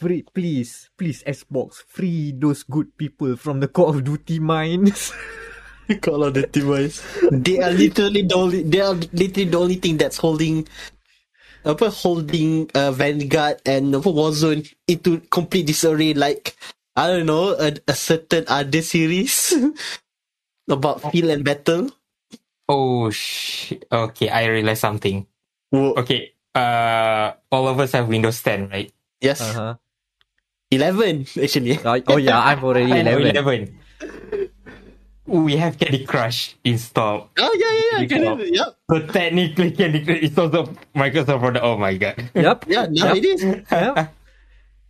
Free, please, Xbox, free those good people from the Call of Duty mines. Call of Duty mines. They are literally the only thing that's holding. Vanguard and Warzone into complete disarray, like I don't know a certain other series about Feel and Battle. Oh shit! Okay, I realized something. Whoa. Okay, all of us have Windows 10, right? Yes. 11 actually. I'm already 11. We have Candy Crush installed. Oh yeah. Yep. So technically, Candy Crush is also Microsoft product. Oh my god. Yep. Yeah, now it is. Yep.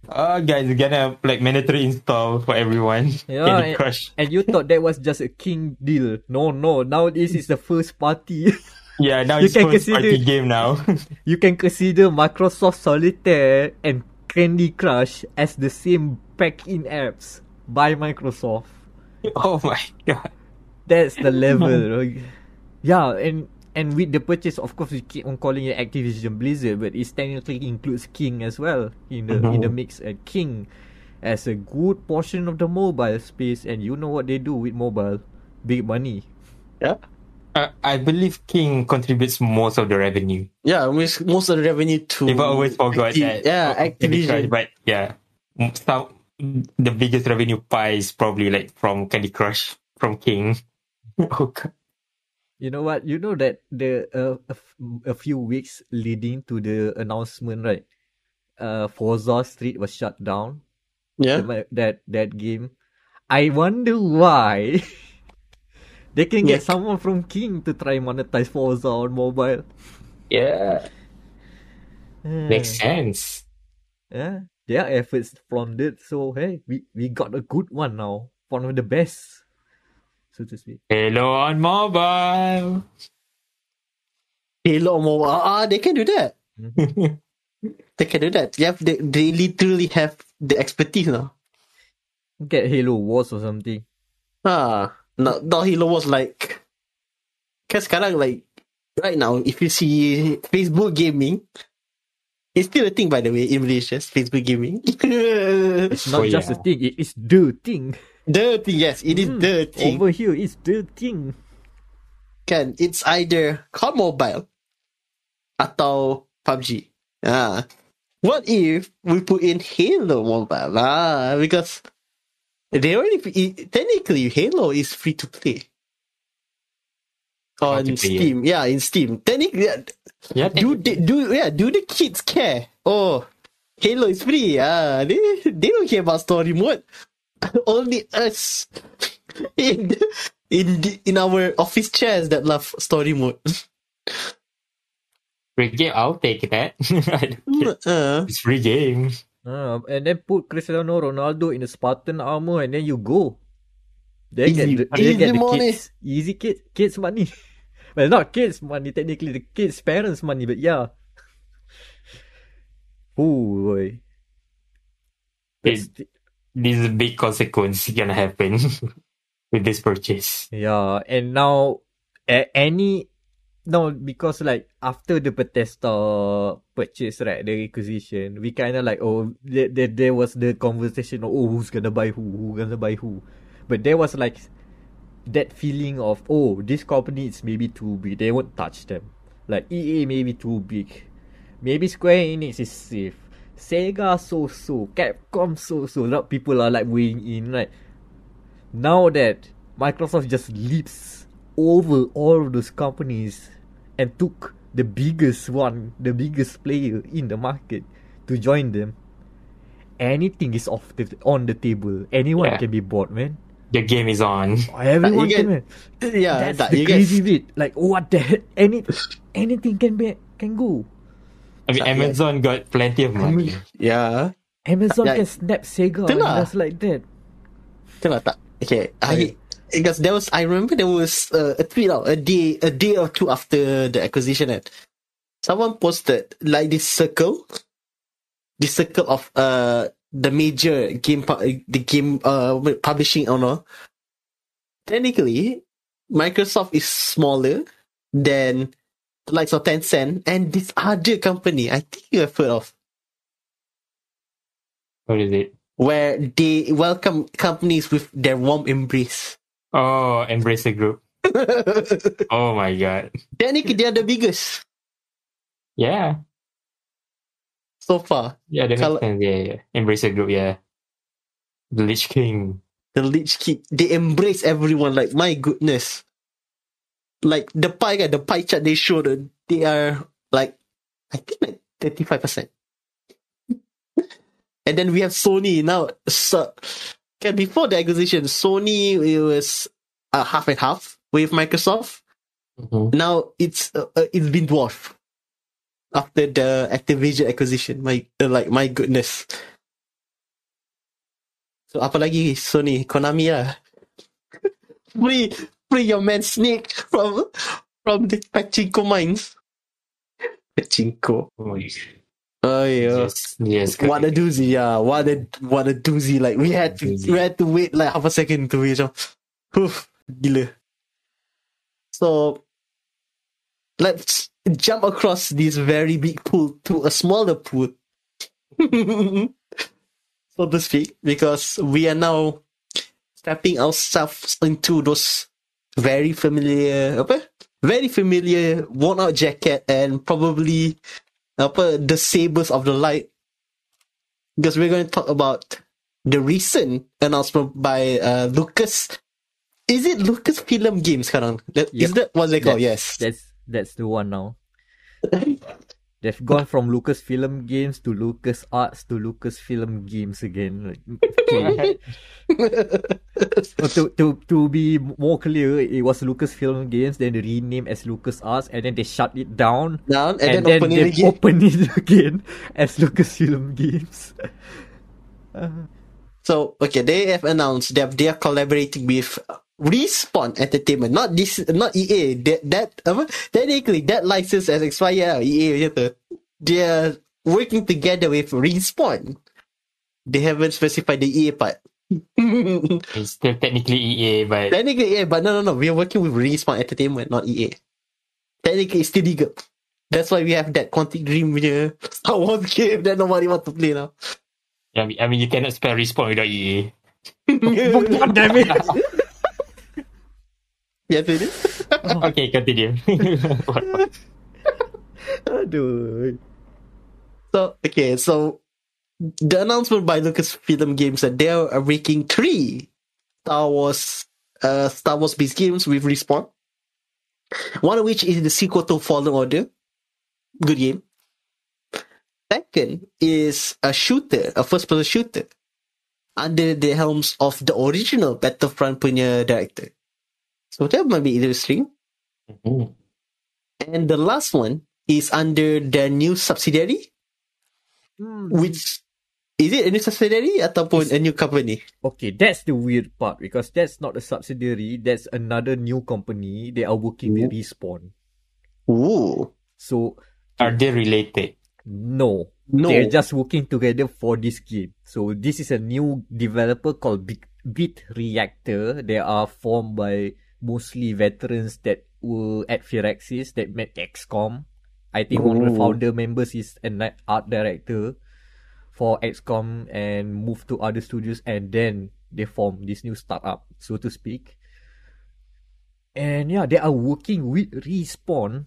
Guys, you're gonna have like mandatory install for everyone. Candy Crush. And you thought that was just a King deal. No. Now this is the first party. Yeah, now it's first party game now. You can consider Microsoft Solitaire and Candy Crush as the same pack-in apps by Microsoft. Oh my god. That's the level. Yeah, and with the purchase, of course, we keep on calling it Activision Blizzard, but it technically includes King as well in the mix. And King as a good portion of the mobile space, and you know what they do with mobile, big money. Yeah, I believe King contributes most of the revenue. Yeah, most of the revenue to. They've always forgot that. Yeah, Activision, but yeah, so the biggest revenue pie is probably like from Candy Crush from King. Oh god. You know what? You know that the a few weeks leading to the announcement, right? Forza Street was shut down. Yeah. That game. I wonder why they can get someone from King to try monetize Forza on mobile. Yeah. Makes sense. Yeah. Their efforts floundered. So hey, we got a good one now. One of the best. So to speak. Halo on mobile. Halo on mobile. They can do that. Mm-hmm. They can do that. Yeah, they literally have the expertise now. Get Halo Wars or something. Not Halo Wars like. Because sekarang like right now, if you see Facebook gaming, it's still a thing, by the way, in Malaysia. Facebook gaming. It's not just a thing. It is the thing. Dirty, yes, it is dirty. Over here, it's dirty. Kan, it's either Call Mobile atau PUBG. What if we put in Halo Mobile? Because they already technically Halo is free to play on Steam. Yeah, in Steam. Technically, yeah. Do the kids care? Oh, Halo is free. They don't care about story mode. Only us in our office chairs that love story mode. Free game, I'll take that. It's free game. And then put Cristiano Ronaldo in a Spartan armor, and then you go. They get the kids, easy kids money. Well, not kids money technically, the kids' parents' money, but yeah. Oh boy. This is a big consequence gonna happen with this purchase. Yeah, and now because like after the Bethesda purchase, right, the acquisition, we kind of like there was the conversation of who's gonna buy who gonna buy who, but there was like that feeling of this company is maybe too big, they won't touch them. Like EA maybe too big, maybe Square Enix is safe. Sega so, Capcom so. A lot of people are like weighing in, right? Now that Microsoft just leaps over all of those companies and took the biggest player in the market to join them, anything is on the table. Anyone can be bought, man. The game is on. Everyone can. Yeah, that's the crazy bit. Like what the heck? Anything can go. I mean, Amazon got plenty of money. Yeah. Amazon can snap Sega and just like that. Okay. Because I remember there was a tweet out a day or two after the acquisition, and someone posted like this circle of the major game publishing owner. Technically, Microsoft is smaller than likes of Tencent and this other company I think you have heard of. What is it? Where they welcome companies with their warm embrace. Oh, embrace the group. Oh my god. Technically, they are the biggest. Yeah. So far. Yeah, that makes sense. Yeah. Embrace the group, yeah. The Lich King. They embrace everyone, like my goodness. Like the pie chart they showed, they are like, I think like 35%. And then we have Sony now. So, before the acquisition, Sony it was half and half with Microsoft. Mm-hmm. Now it's been dwarfed after the Activision acquisition. My goodness, Apalagi Sony, Konami lah. Free your man Snake from the pachinko mines. Pachinko. Oh yeah. Yes. What a doozy, yeah. What a doozy. Like we had to wait like half a second to reach. Oof, gila. So let's jump across this very big pool to a smaller pool, so to speak, because we are now stepping ourselves into those very familiar worn-out jacket and probably the sabers of the light, because we're going to talk about the recent announcement by Lucas. Is it Lucasfilm Games? Yep. Is that what they call? Yes. That's the one now. They've gone from Lucasfilm Games to LucasArts to Lucasfilm Games again. Like, okay. to be more clear, it was Lucasfilm Games, then they renamed as LucasArts, and then they shut it down and then they opened it again as Lucasfilm Games. So, okay, they have announced that they are collaborating with Respawn Entertainment, not EA. That technically that license has expired. EA, they are working together with Respawn. They haven't specified the EA part. It's still technically EA, but no. We are working with Respawn Entertainment, not EA. Technically, it's still legal. That's why we have that Quantic Dream Star Wars game that nobody wants to play now. Yeah, I mean, you cannot spell Respawn without EA. God damn it! Yeah, did it? Okay, continue. Dude. So the announcement by Lucasfilm Games that they are making 3 Star Wars based games with Respawn. One of which is the sequel to Fallen Order. Good game. Second is a first-person shooter under the helms of the original Battlefront punya director. So that might be interesting. Mm-hmm. And the last one is under their new subsidiary. Mm. Which, is it a new subsidiary ataupun a new company? Okay, that's the weird part, because that's not a subsidiary, that's another new company. They are working with Respawn. Ooh. So, are they related? No. They're just working together for this game. So this is a new developer called Bit Reactor. They are formed by mostly veterans that were at Firaxis that met XCOM. I think one of the founder members is an art director for XCOM and moved to other studios, and then they formed this new startup, so to speak. And yeah, they are working with Respawn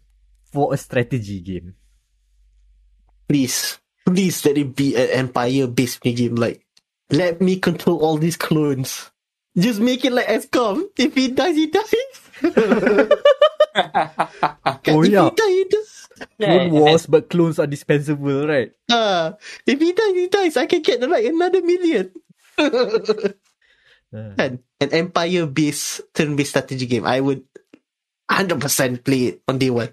for a strategy game. Please let it be an empire-based game. Like, let me control all these clones. Just make it like XCOM. If he dies, he dies. If he dies, he dies. Clone Wars, but clones are dispensable, right? If he dies, he dies. I can get like another million. An empire-based, turn-based strategy game. I would 100% play it on day one.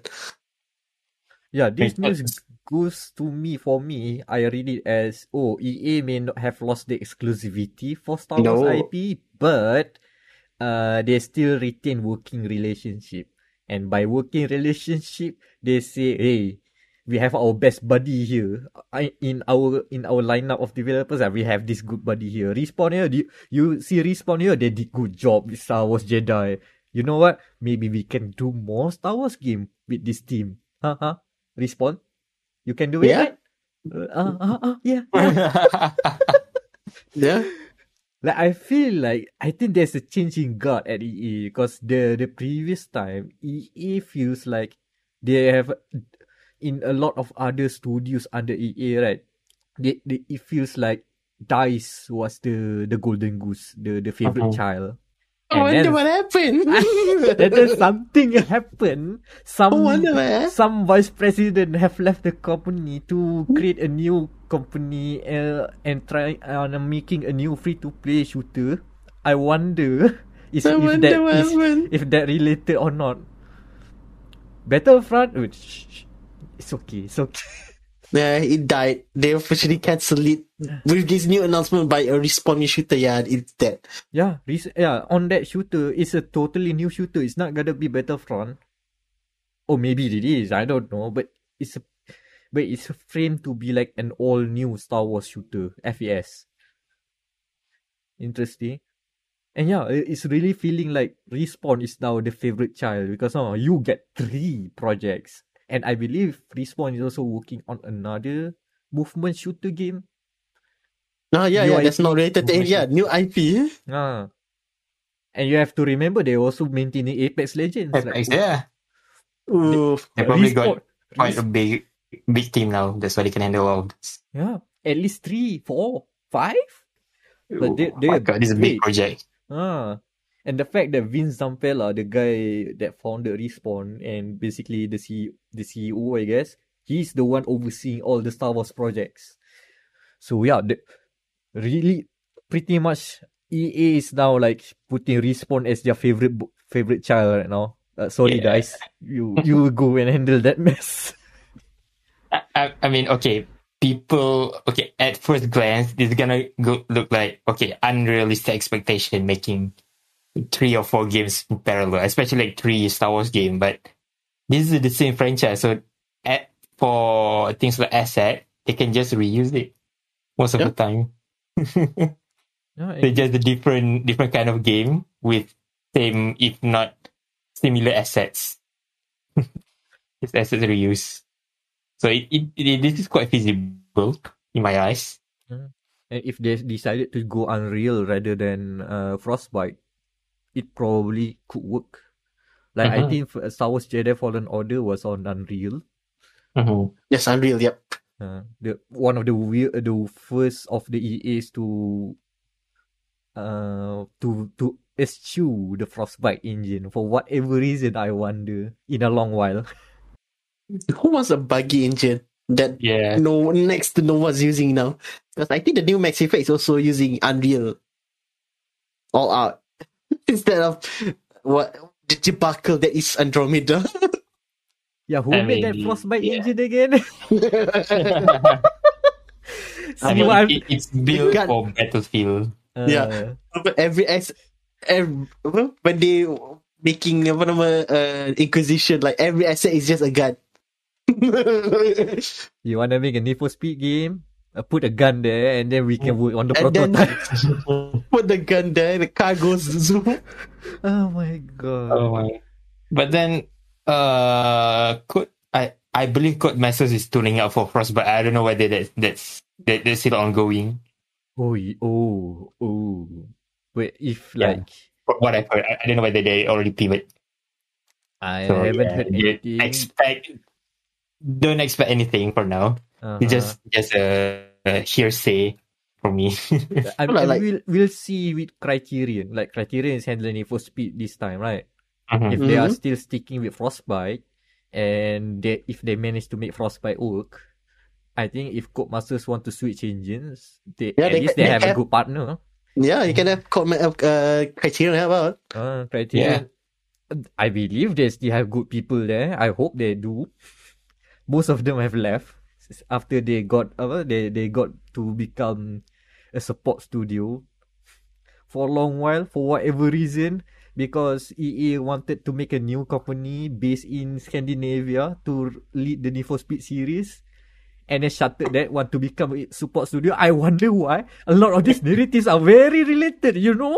Yeah, this news goes to me. For me, I read it as, EA may not have lost the exclusivity for Star Wars IP, but they still retain working relationship. And by working relationship, they say, hey, we have our best buddy here. In our lineup of developers, we have this good buddy here. Respawn here, you see Respawn here, they did good job with Star Wars Jedi. You know what? Maybe we can do more Star Wars game with this team. Respawn? You can do it, right? Yeah. Yeah. Like, I feel like, I think there's a change in guard at EA, because the previous time, EA feels like they have, in a lot of other studios under EA, right? It feels like DICE was the golden goose, the favorite child. I wonder what happened. Then something happened. Some vice president have left the company to create a new company and try on making a new free-to-play shooter. I wonder if that related or not. Battlefront, it's okay. Yeah, it died. They officially cancelled it with this new announcement by a Respawn shooter. Yeah, it's dead. Yeah, on that shooter, it's a totally new shooter. It's not gonna be Battlefront. Or maybe it is. I don't know. But it's framed to be like an all-new Star Wars shooter, FES. Interesting. And yeah, it's really feeling like Respawn is now the favorite child because now you get 3 projects. And I believe Respawn is also working on another movement shooter game. Yeah, that's not related to it. Yeah, new IP. And you have to remember, they're also maintaining Apex Legends. They probably got quite a big team now. That's why they can handle all of this. Yeah, at least 3, 4, 5. But this is a big project. And the fact that Vince Zampella, the guy that founded Respawn and basically the CEO, I guess, he's the one overseeing all the Star Wars projects. So yeah, really pretty much EA is now like putting Respawn as their favorite child right now. Guys, you go and handle that mess. At first glance, this is gonna look like unrealistic expectation making 3 or 4 games in parallel, especially like 3 Star Wars game, but this is the same franchise, so for things like asset, they can just reuse it most of the time. It's just a different kind of game with same, if not similar assets. It's asset reuse. So this is quite feasible in my eyes. And if they decided to go Unreal rather than Frostbite, it probably could work. Like, I think Star Wars Jedi Fallen Order was on Unreal. Yes, Unreal, yep. One of the first of the EAs to eschew the Frostbite engine for whatever reason, I wonder, in a long while. Who wants a buggy engine that next to no one's using now? Because I think the new Max Effect is also using Unreal. All out. Instead of the debacle that is Andromeda. Who made that Frostbite engine again? It's built for Battlefield. But when they making Inquisition, like every asset is just a gun. You wanna make a Need for Speed game? Put a gun there, and then we can work on the prototype. Put the gun there, the car goes zoom. Oh my god! But then, I believe Codemasters is tuning up for Frostbite, but I don't know whether that's still ongoing. Wait, what I've heard, I don't know whether they already pivot. I haven't heard anything. Don't expect anything for now. It's just a hearsay for me. We'll see with Criterion. Like, Criterion is handling it for speed this time, right? If they are still sticking with Frostbite, and if they manage to make Frostbite work, I think if Codemasters want to switch engines, at least they have a good partner. Yeah, you can have Criterion help out. Criterion. Yeah. I believe they still have good people there. I hope they do. Most of them have left after they got they got to become a support studio for a long while for whatever reason, because EA wanted to make a new company based in Scandinavia to lead the Need for Speed series, and then shuttered that one to become a support studio. I wonder why. A lot of these narratives are very related, you know.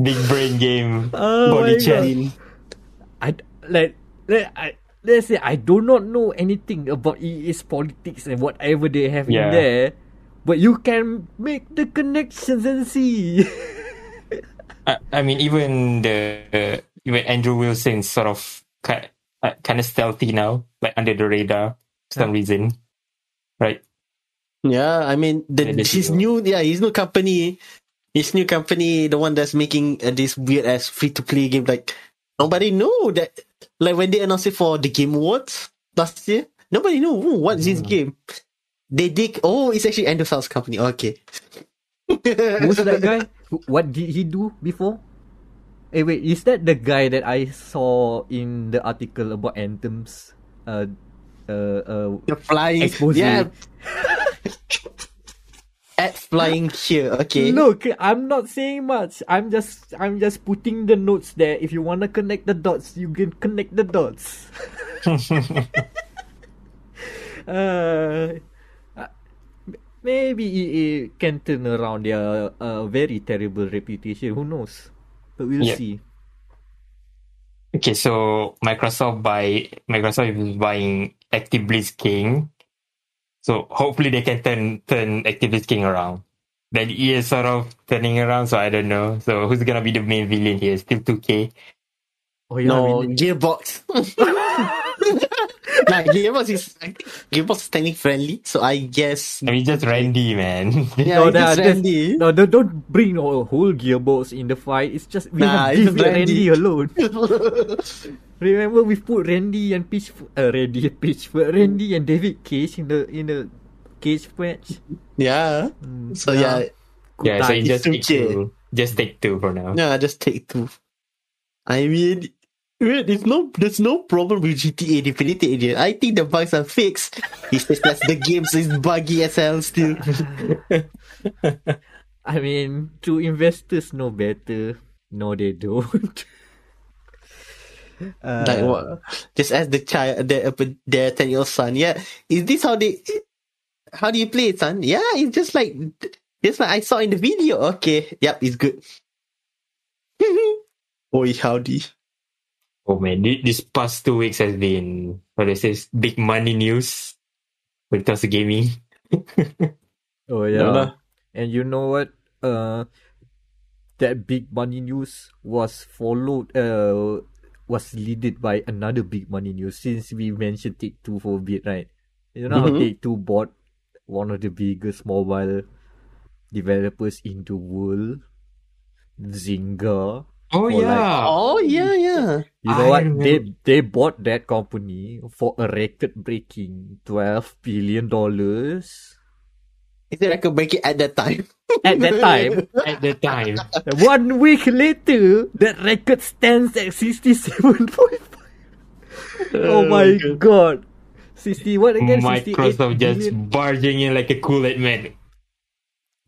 Big brain game, body chain. Let's say I do not know anything about EA's politics and whatever they have in there, but you can make the connections and see. Even Andrew Wilson's sort of kind of stealthy now, like under the radar for some reason, right? Yeah, I mean his new company, the one that's making this weird ass free to play game, like nobody knew that. Like when they announced it for the Game Awards last year, nobody knew what's this game. They dig. Oh, it's actually Andrew South's company. Okay. Who's that guy? What did he do before? Hey, wait, is that the guy that I saw in the article about Anthem's You're flying. Exposure. Yeah. At flying here, okay. Look, I'm not saying much. I'm just putting the notes there. If you wanna connect the dots, you can connect the dots. Maybe EA can turn around their very terrible reputation. Who knows? But we'll see. Okay, so Microsoft is buying Activision King. So hopefully they can turn Activision King around. Then EA is sort of turning around, so I don't know. So who's gonna be the main villain here? Still 2K? Oh, yeah, no, really? Gearbox. Like Gearbox is standing friendly, so I guess. I mean, just Randy, man. Yeah, no, just Randy. No, don't bring a whole Gearbox in the fight. It's just we have Randy alone. Remember, we put Randy and Randy and David Cage in the cage match. Yeah. So yeah. So just take two. Just take two for now. Yeah, just take two. I mean. There's no problem with GTA Definitive Edition. I think the bugs are fixed. It's just that the game is buggy as hell still. I mean, do investors know better? No, they don't. Like what? Just ask the child, their 10-year-old son. Yeah, is this how they? How do you play it, son? Yeah, it's just like I saw in the video. Okay, yep, it's good. Oi, howdy. Oh man, this past 2 weeks has been big money news when it comes to gaming. Oh yeah, and you know what? That big money news was leaded by another big money news. Since we mentioned Take-Two for a bit, right? You know how Take-Two bought one of the biggest mobile developers in the world, Zynga. Oh yeah! You know what? They bought that company for a record-breaking $12 billion. Is it record-breaking at that time? One week later, that record stands at 67.5. Oh my god! 60 what again? Microsoft just barging in like a Kool-Aid man.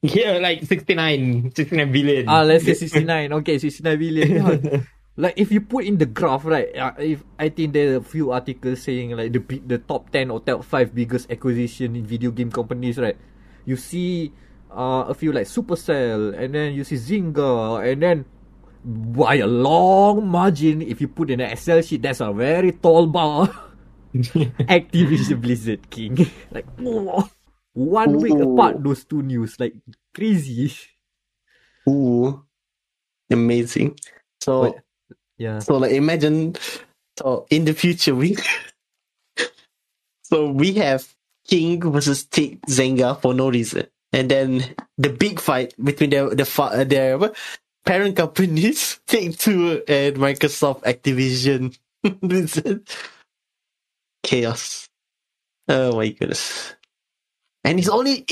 Yeah, like 69 billion. Let's say 69. Okay, 69 billion. Yeah. Like if you put in the graph, right? If I think there are a few articles saying like the top 10 or top 5 biggest acquisition in video game companies, right? You see, a few like Supercell, and then you see Zynga, and then by a long margin, if you put in an Excel sheet, that's a very tall bar. Activision Blizzard King, like. Whoa. One week apart, those two news, like crazy. Ooh, amazing! So, imagine. So in the future, we have King versus Take Zynga for no reason, and then the big fight between their parent companies, Take-Two and Microsoft, Activision. Chaos! Oh my goodness. And it's only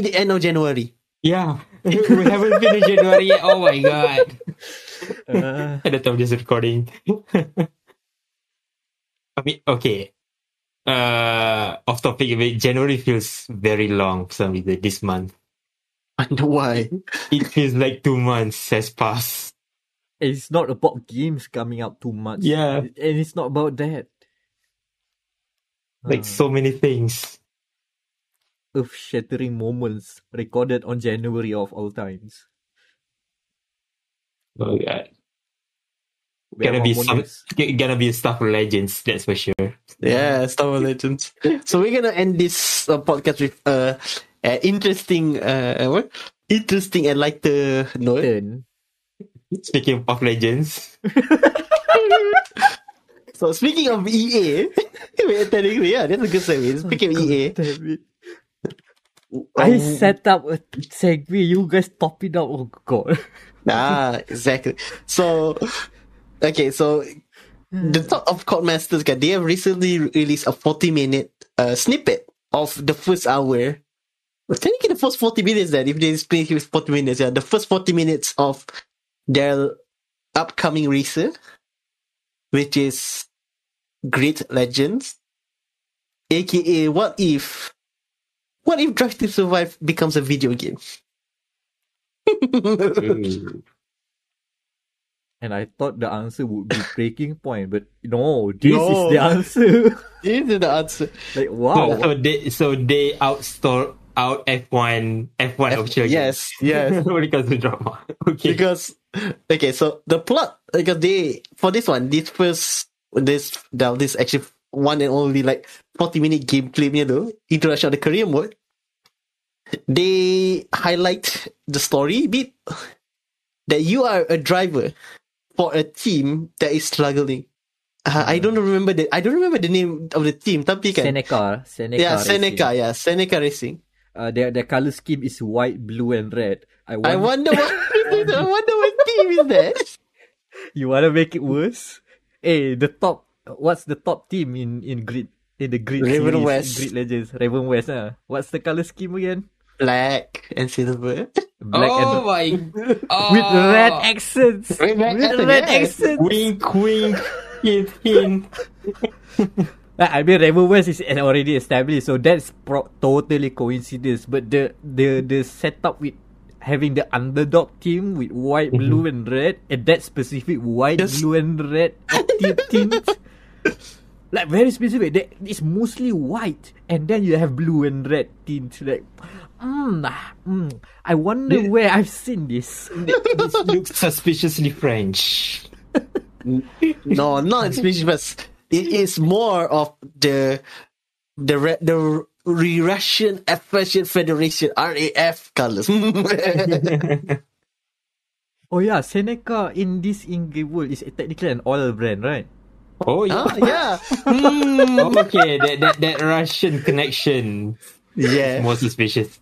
the end of January. Yeah, we haven't finished January yet. Oh my god! At the time of this recording, I mean, okay. Off topic, January feels very long for some reason this month. I wonder why. It feels like 2 months has passed. It's not about games coming out too much. Yeah, and it's not about that. Like so many things. Earth-shattering moments recorded on January of all times. Oh god! Gonna be Star Wars Legends, that's for sure. Yeah, Star Wars Legends. So we're gonna end this podcast with an interesting and lighter note. Speaking of Legends. So speaking of EA, that's a good segue. Speaking of EA. I set up a segue. You guys top it up. Oh god. Exactly. So, okay. So, the talk of Codemasters, they have recently released a 40-minute snippet of the first hour. Technically, the first 40 minutes. Then, if they split it with 40 minutes, the first 40 minutes of their upcoming release, which is Great Legends. AKA, what if Drive to Survive becomes a video game? And I thought the answer would be Breaking Point, but no, this is the answer. This is the answer. Like, wow. So they out F1 official. Yes. Because the drama. Okay. So the plot, because this actually one and only like 40-minute gameplay introduction of the career mode. They highlight the story bit that you are a driver for a team that is struggling. I don't remember the name of the team. Tapi kan Seneca Racing. Their color scheme is white, blue, and red. I wonder what team is that. You wanna make it worse? Hey, what's the top team in grid? In the grid Raven series, West. Grid Legends, Raven West. What's the color scheme again? Black and silver. With red accents. With red accents. Wink, wink. Hint. I mean, Rainbow West is already established, so that's totally coincidence. But the setup with having the underdog team with white, blue, and red, and that specific white, blue, and red tint, like very specific. It's mostly white, and then you have blue and red tint. Like, I wonder where I've seen this. This looks suspiciously French. No, not suspicious, but it is more of the Russian Russian Federation RAF colors. Oh yeah, Seneca in this in-game world is technically an oil brand, right? Oh yeah, okay, that Russian connection. Yeah, more suspicious.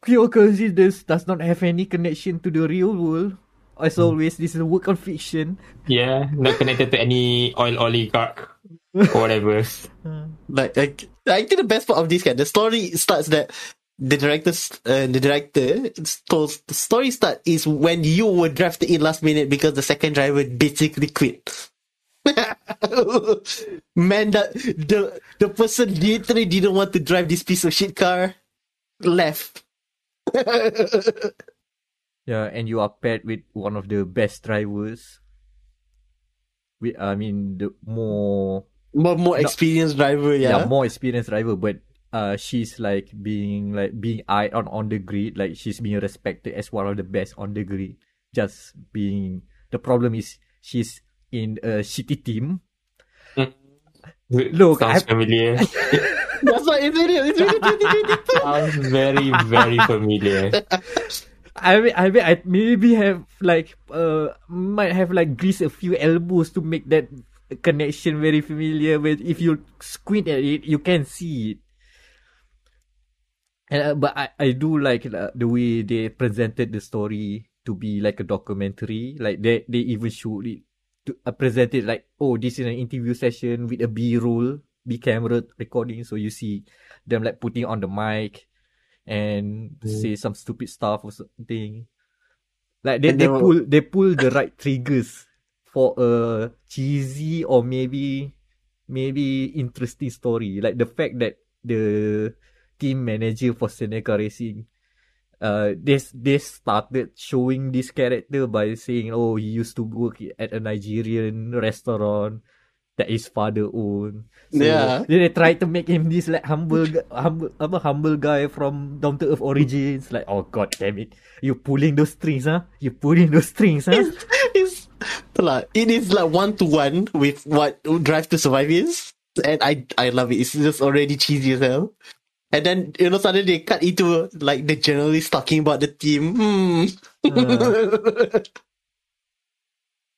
Pure coincidence does not have any connection to the real world. As always, this is a work of fiction. Yeah, not connected to any oligarch or whatever. I think the best part of this the story starts that the story start is when you were drafted in last minute because the second driver basically quit. Man, that the person literally didn't want to drive this piece of shit car. Left. Yeah, and you are paired with one of the best drivers. The more experienced driver. Yeah, more experienced driver. But she's being eyed on the grid. Like she's being respected as one of the best on the grid. Just being the problem is she's in a shitty team. Look, sounds familiar. That's why it's really sounds very, very familiar. I mean, I maybe have might have greased a few elbows to make that connection very familiar. But if you squint at it, you can see it. And but I do like the way they presented the story to be like a documentary. Like they even showed it to present it like, oh, this is an interview session with a B-roll. B camera recording, so you see them like putting on the mic and say some stupid stuff or something. Like they pull the right triggers for a cheesy or maybe interesting story. Like the fact that the team manager for Seneca Racing, they started showing this character by saying, oh, he used to work at a Nigerian restaurant that his father owned. So they tried to make him this like humble guy from down to earth origins. Like, oh god damn it, you're pulling those strings, huh? It is like 1-to-1 with what Drive to Survive is, and I love it. It's just already cheesy as hell, and then suddenly they cut into like the journalist talking about the team. Oh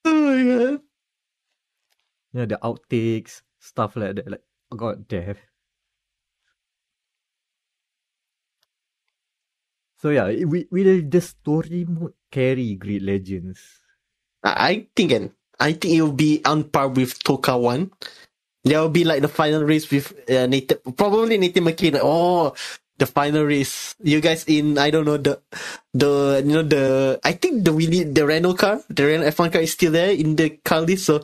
my god. Yeah, the outtakes, stuff like that. Like, oh god damn. So yeah, will the story mode carry Grid Legends? I think it will be on par with Toka 1. There will be like the final race with Nathan McKinnon. Oh, the final race. You guys in I think the Renault F1 car is still there in the car list. So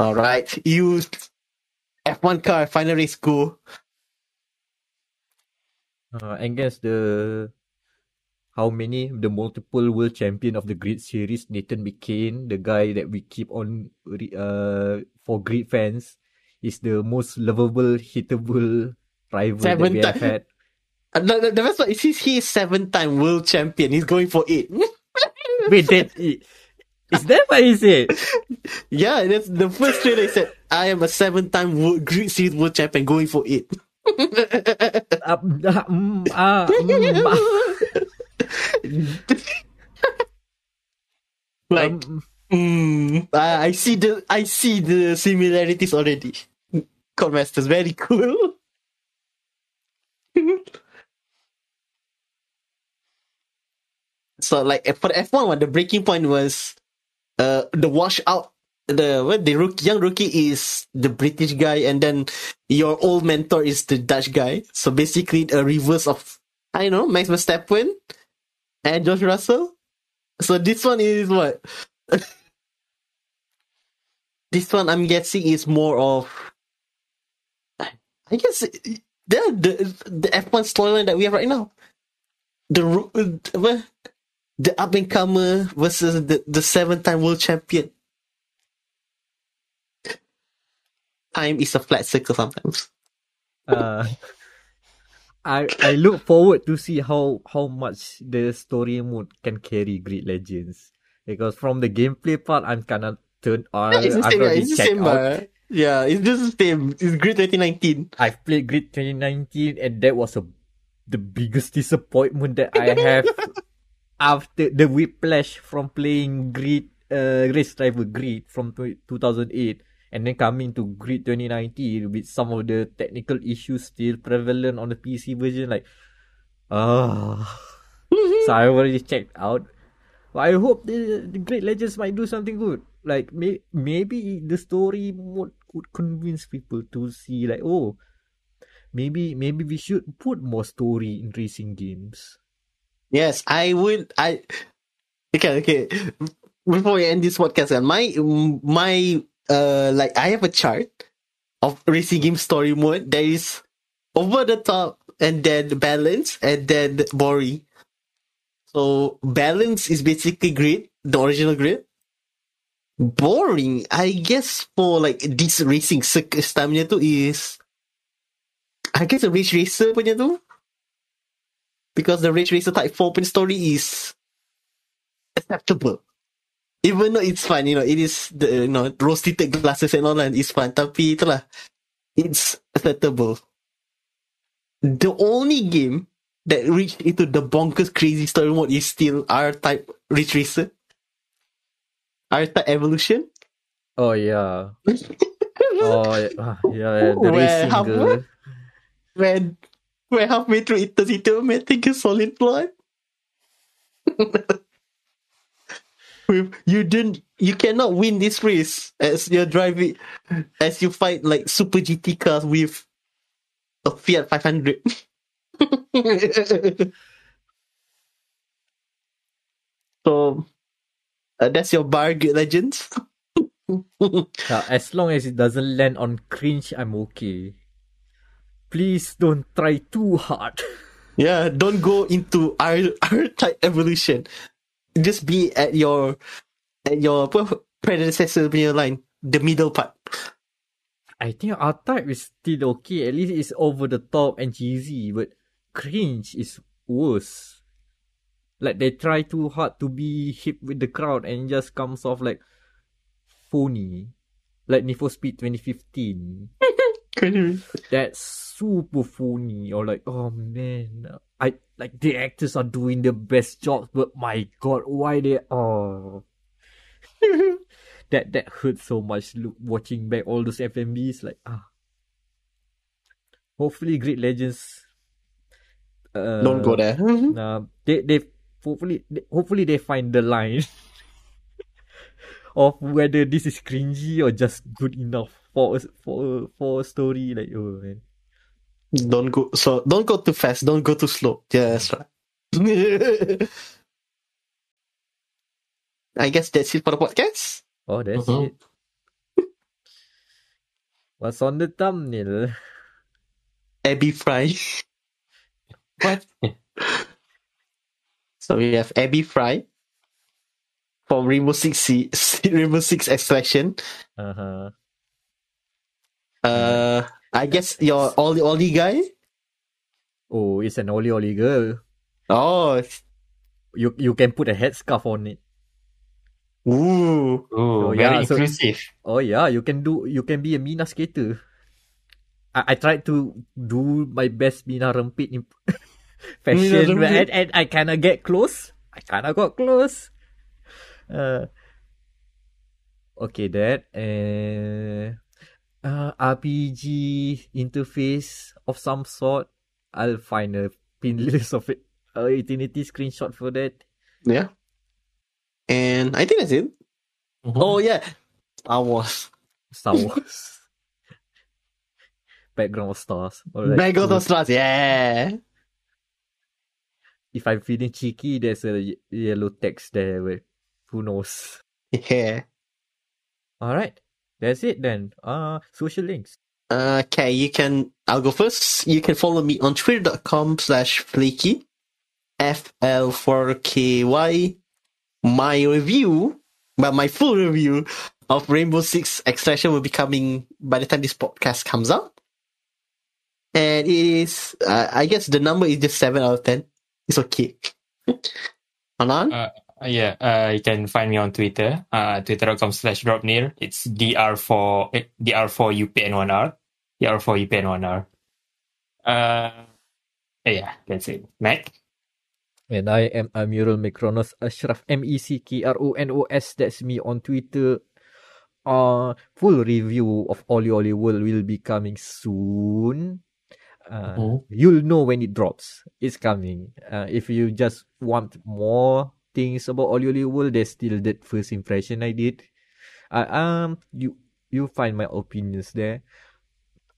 All right, you F1 car final race go. And guess the the multiple world champion of the Grid series, Nathan McCain, the guy that we keep on for Grid fans, is the most lovable, hateable rival that we have had. The best part is he is 7-time world champion. He's going for 8. Wait, that's it. Is that what he said? Yeah, that's the first trailer. He said, I am a 7-time Grid series world champion going for 8. Like, I see the similarities already. Codemasters, very cool. So, like, for F1, the breaking point was the washout. The young rookie is the British guy, and then your old mentor is the Dutch guy. So basically, a reverse of, I don't know, Max Verstappen and George Russell. So this one is what? This one, I'm guessing, is more of, I guess, the F1 storyline that we have right now. The up and comer versus the 7-time world champion. Time is a flat circle sometimes. I look forward to see how much the story mode can carry Grid Legends, because from the gameplay part, I'm kinda turned on. Yeah, it's just the same. It's Grid 2019. I've played Grid 2019, and that was the biggest disappointment that I have after the whiplash from playing Grid Race Driver Grid from 2008. And then coming to Grid 2019 with some of the technical issues still prevalent on the PC version, like, So I already checked out. But I hope the Grid Legends might do something good. Like, maybe the story mode could convince people to see, like, oh, maybe we should put more story in racing games. Yes, I would. Okay. Before we end this podcast, my I have a chart of racing game story mode that is over the top, and then balance, and then boring. So balance is basically Grid, the original Grid. Boring, I guess, for like this racing stamina tu is, I guess, a Rage Racer punya tu, because the Rage Racer Type 4 punya story is acceptable. Even though it's fun, it is the roasted glasses and all that is fun. Tapi itulah, it's acceptable. The only game that reached into the bonkers crazy story mode is still R-Type Ridge Racer, R-Type Evolution. Oh yeah. Yeah. The racing girl. When halfway through, it turns into a metal solid plot. You cannot win this race as you're driving, as you fight like Super GT cars with a Fiat 500. So that's your bar, Grid Legends. As long as it doesn't land on cringe, I'm okay. Please don't try too hard. Yeah, don't go into R-Type Evolution. Just be at your predecessor line, the middle part. I think our type is still okay. At least it's over the top and cheesy, but cringe is worse. Like, they try too hard to be hip with the crowd and just comes off like phony. Like Need for Speed 2015. That's super phony. Or like, oh man, the actors are doing the best jobs, but my god, why they are? that hurts so much. Watching back all those FMVs, hopefully Grid Legends don't go there. Hopefully they find the line of whether this is cringy or just good enough for a story. Like, oh man. Don't go too fast. Don't go too slow. Yeah, that's right. I guess that's it for the podcast. Oh, that's it. What's on the thumbnail? Abby Fry. What? So we have Abby Fry from Rainbow Six Extraction. Uh-huh. I guess your OlliOlli guy? Oh, it's an OlliOlli girl. Oh. You can put a headscarf on it. Ooh. Oh, very inclusive. So, you can be a Mina skater. I tried to do my best Mina Rempit in fashion, and I kinda get close. I kinda got close. Okay, that. RPG interface of some sort. I'll find a pin list of it. Eternity screenshot for that. Yeah. And I think that's it. Mm-hmm. Oh, yeah. Star Wars. Background of stars. Background of stars, yeah. If I'm feeling cheeky, there's a yellow text there. But who knows? Yeah. Alright. That's it then. Social links. Okay, I'll go first. You can follow me on twitter.com/flaky. FL4KY. My full review of Rainbow Six Extraction will be coming by the time this podcast comes out. And it is, I guess the number is just 7 out of 10. It's okay. Anan? You can find me on Twitter, twitter.com/dropnir. It's dr4upn1r. dr4upn1r. Yeah, that's it. Mac? And I am Amirul Mekronos Ashraf, MECKRONOS. That's me on Twitter. Full review of OlliOlli World will be coming soon. You'll know when it drops. It's coming. If you just want more things about OlliOlli World, there's still that first impression I did. You find my opinions there.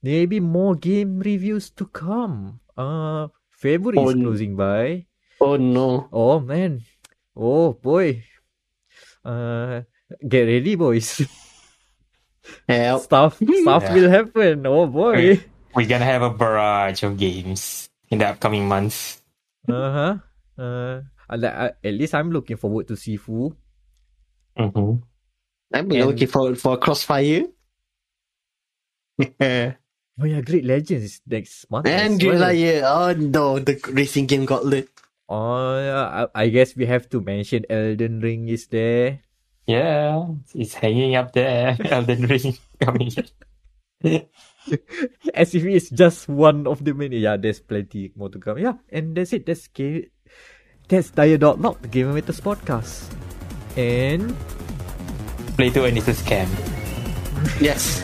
Maybe more game reviews to come. February is closing by. Oh no. Oh man. Oh boy. Get ready, boys. Help. Stuff will happen. Oh boy. We're gonna have a barrage of games in the upcoming months. At least I'm looking forward to Sifu. Mm-hmm. I'm looking forward for Crossfire. Oh yeah, Great Legends next month. And Great Legends. Oh no, the racing game got lit. I guess we have to mention Elden Ring is there. Yeah, it's hanging up there. Elden Ring coming. As if it's just one of the many. Yeah, there's plenty more to come. Yeah, and that's it. That's Dire.log, the Gamer Matters podcast. And Play to Earn is a scam. Yes.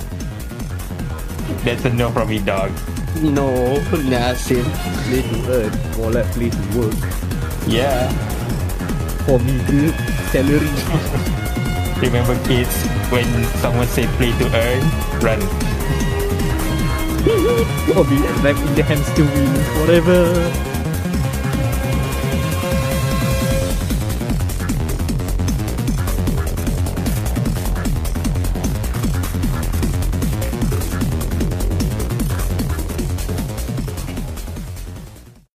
That's a no from me, dog. No, nothing. Play to earn, more like play to work. Yeah. For me, good salary. Remember, kids, when someone say play to earn, run. Or be back in the hamster wheel forever.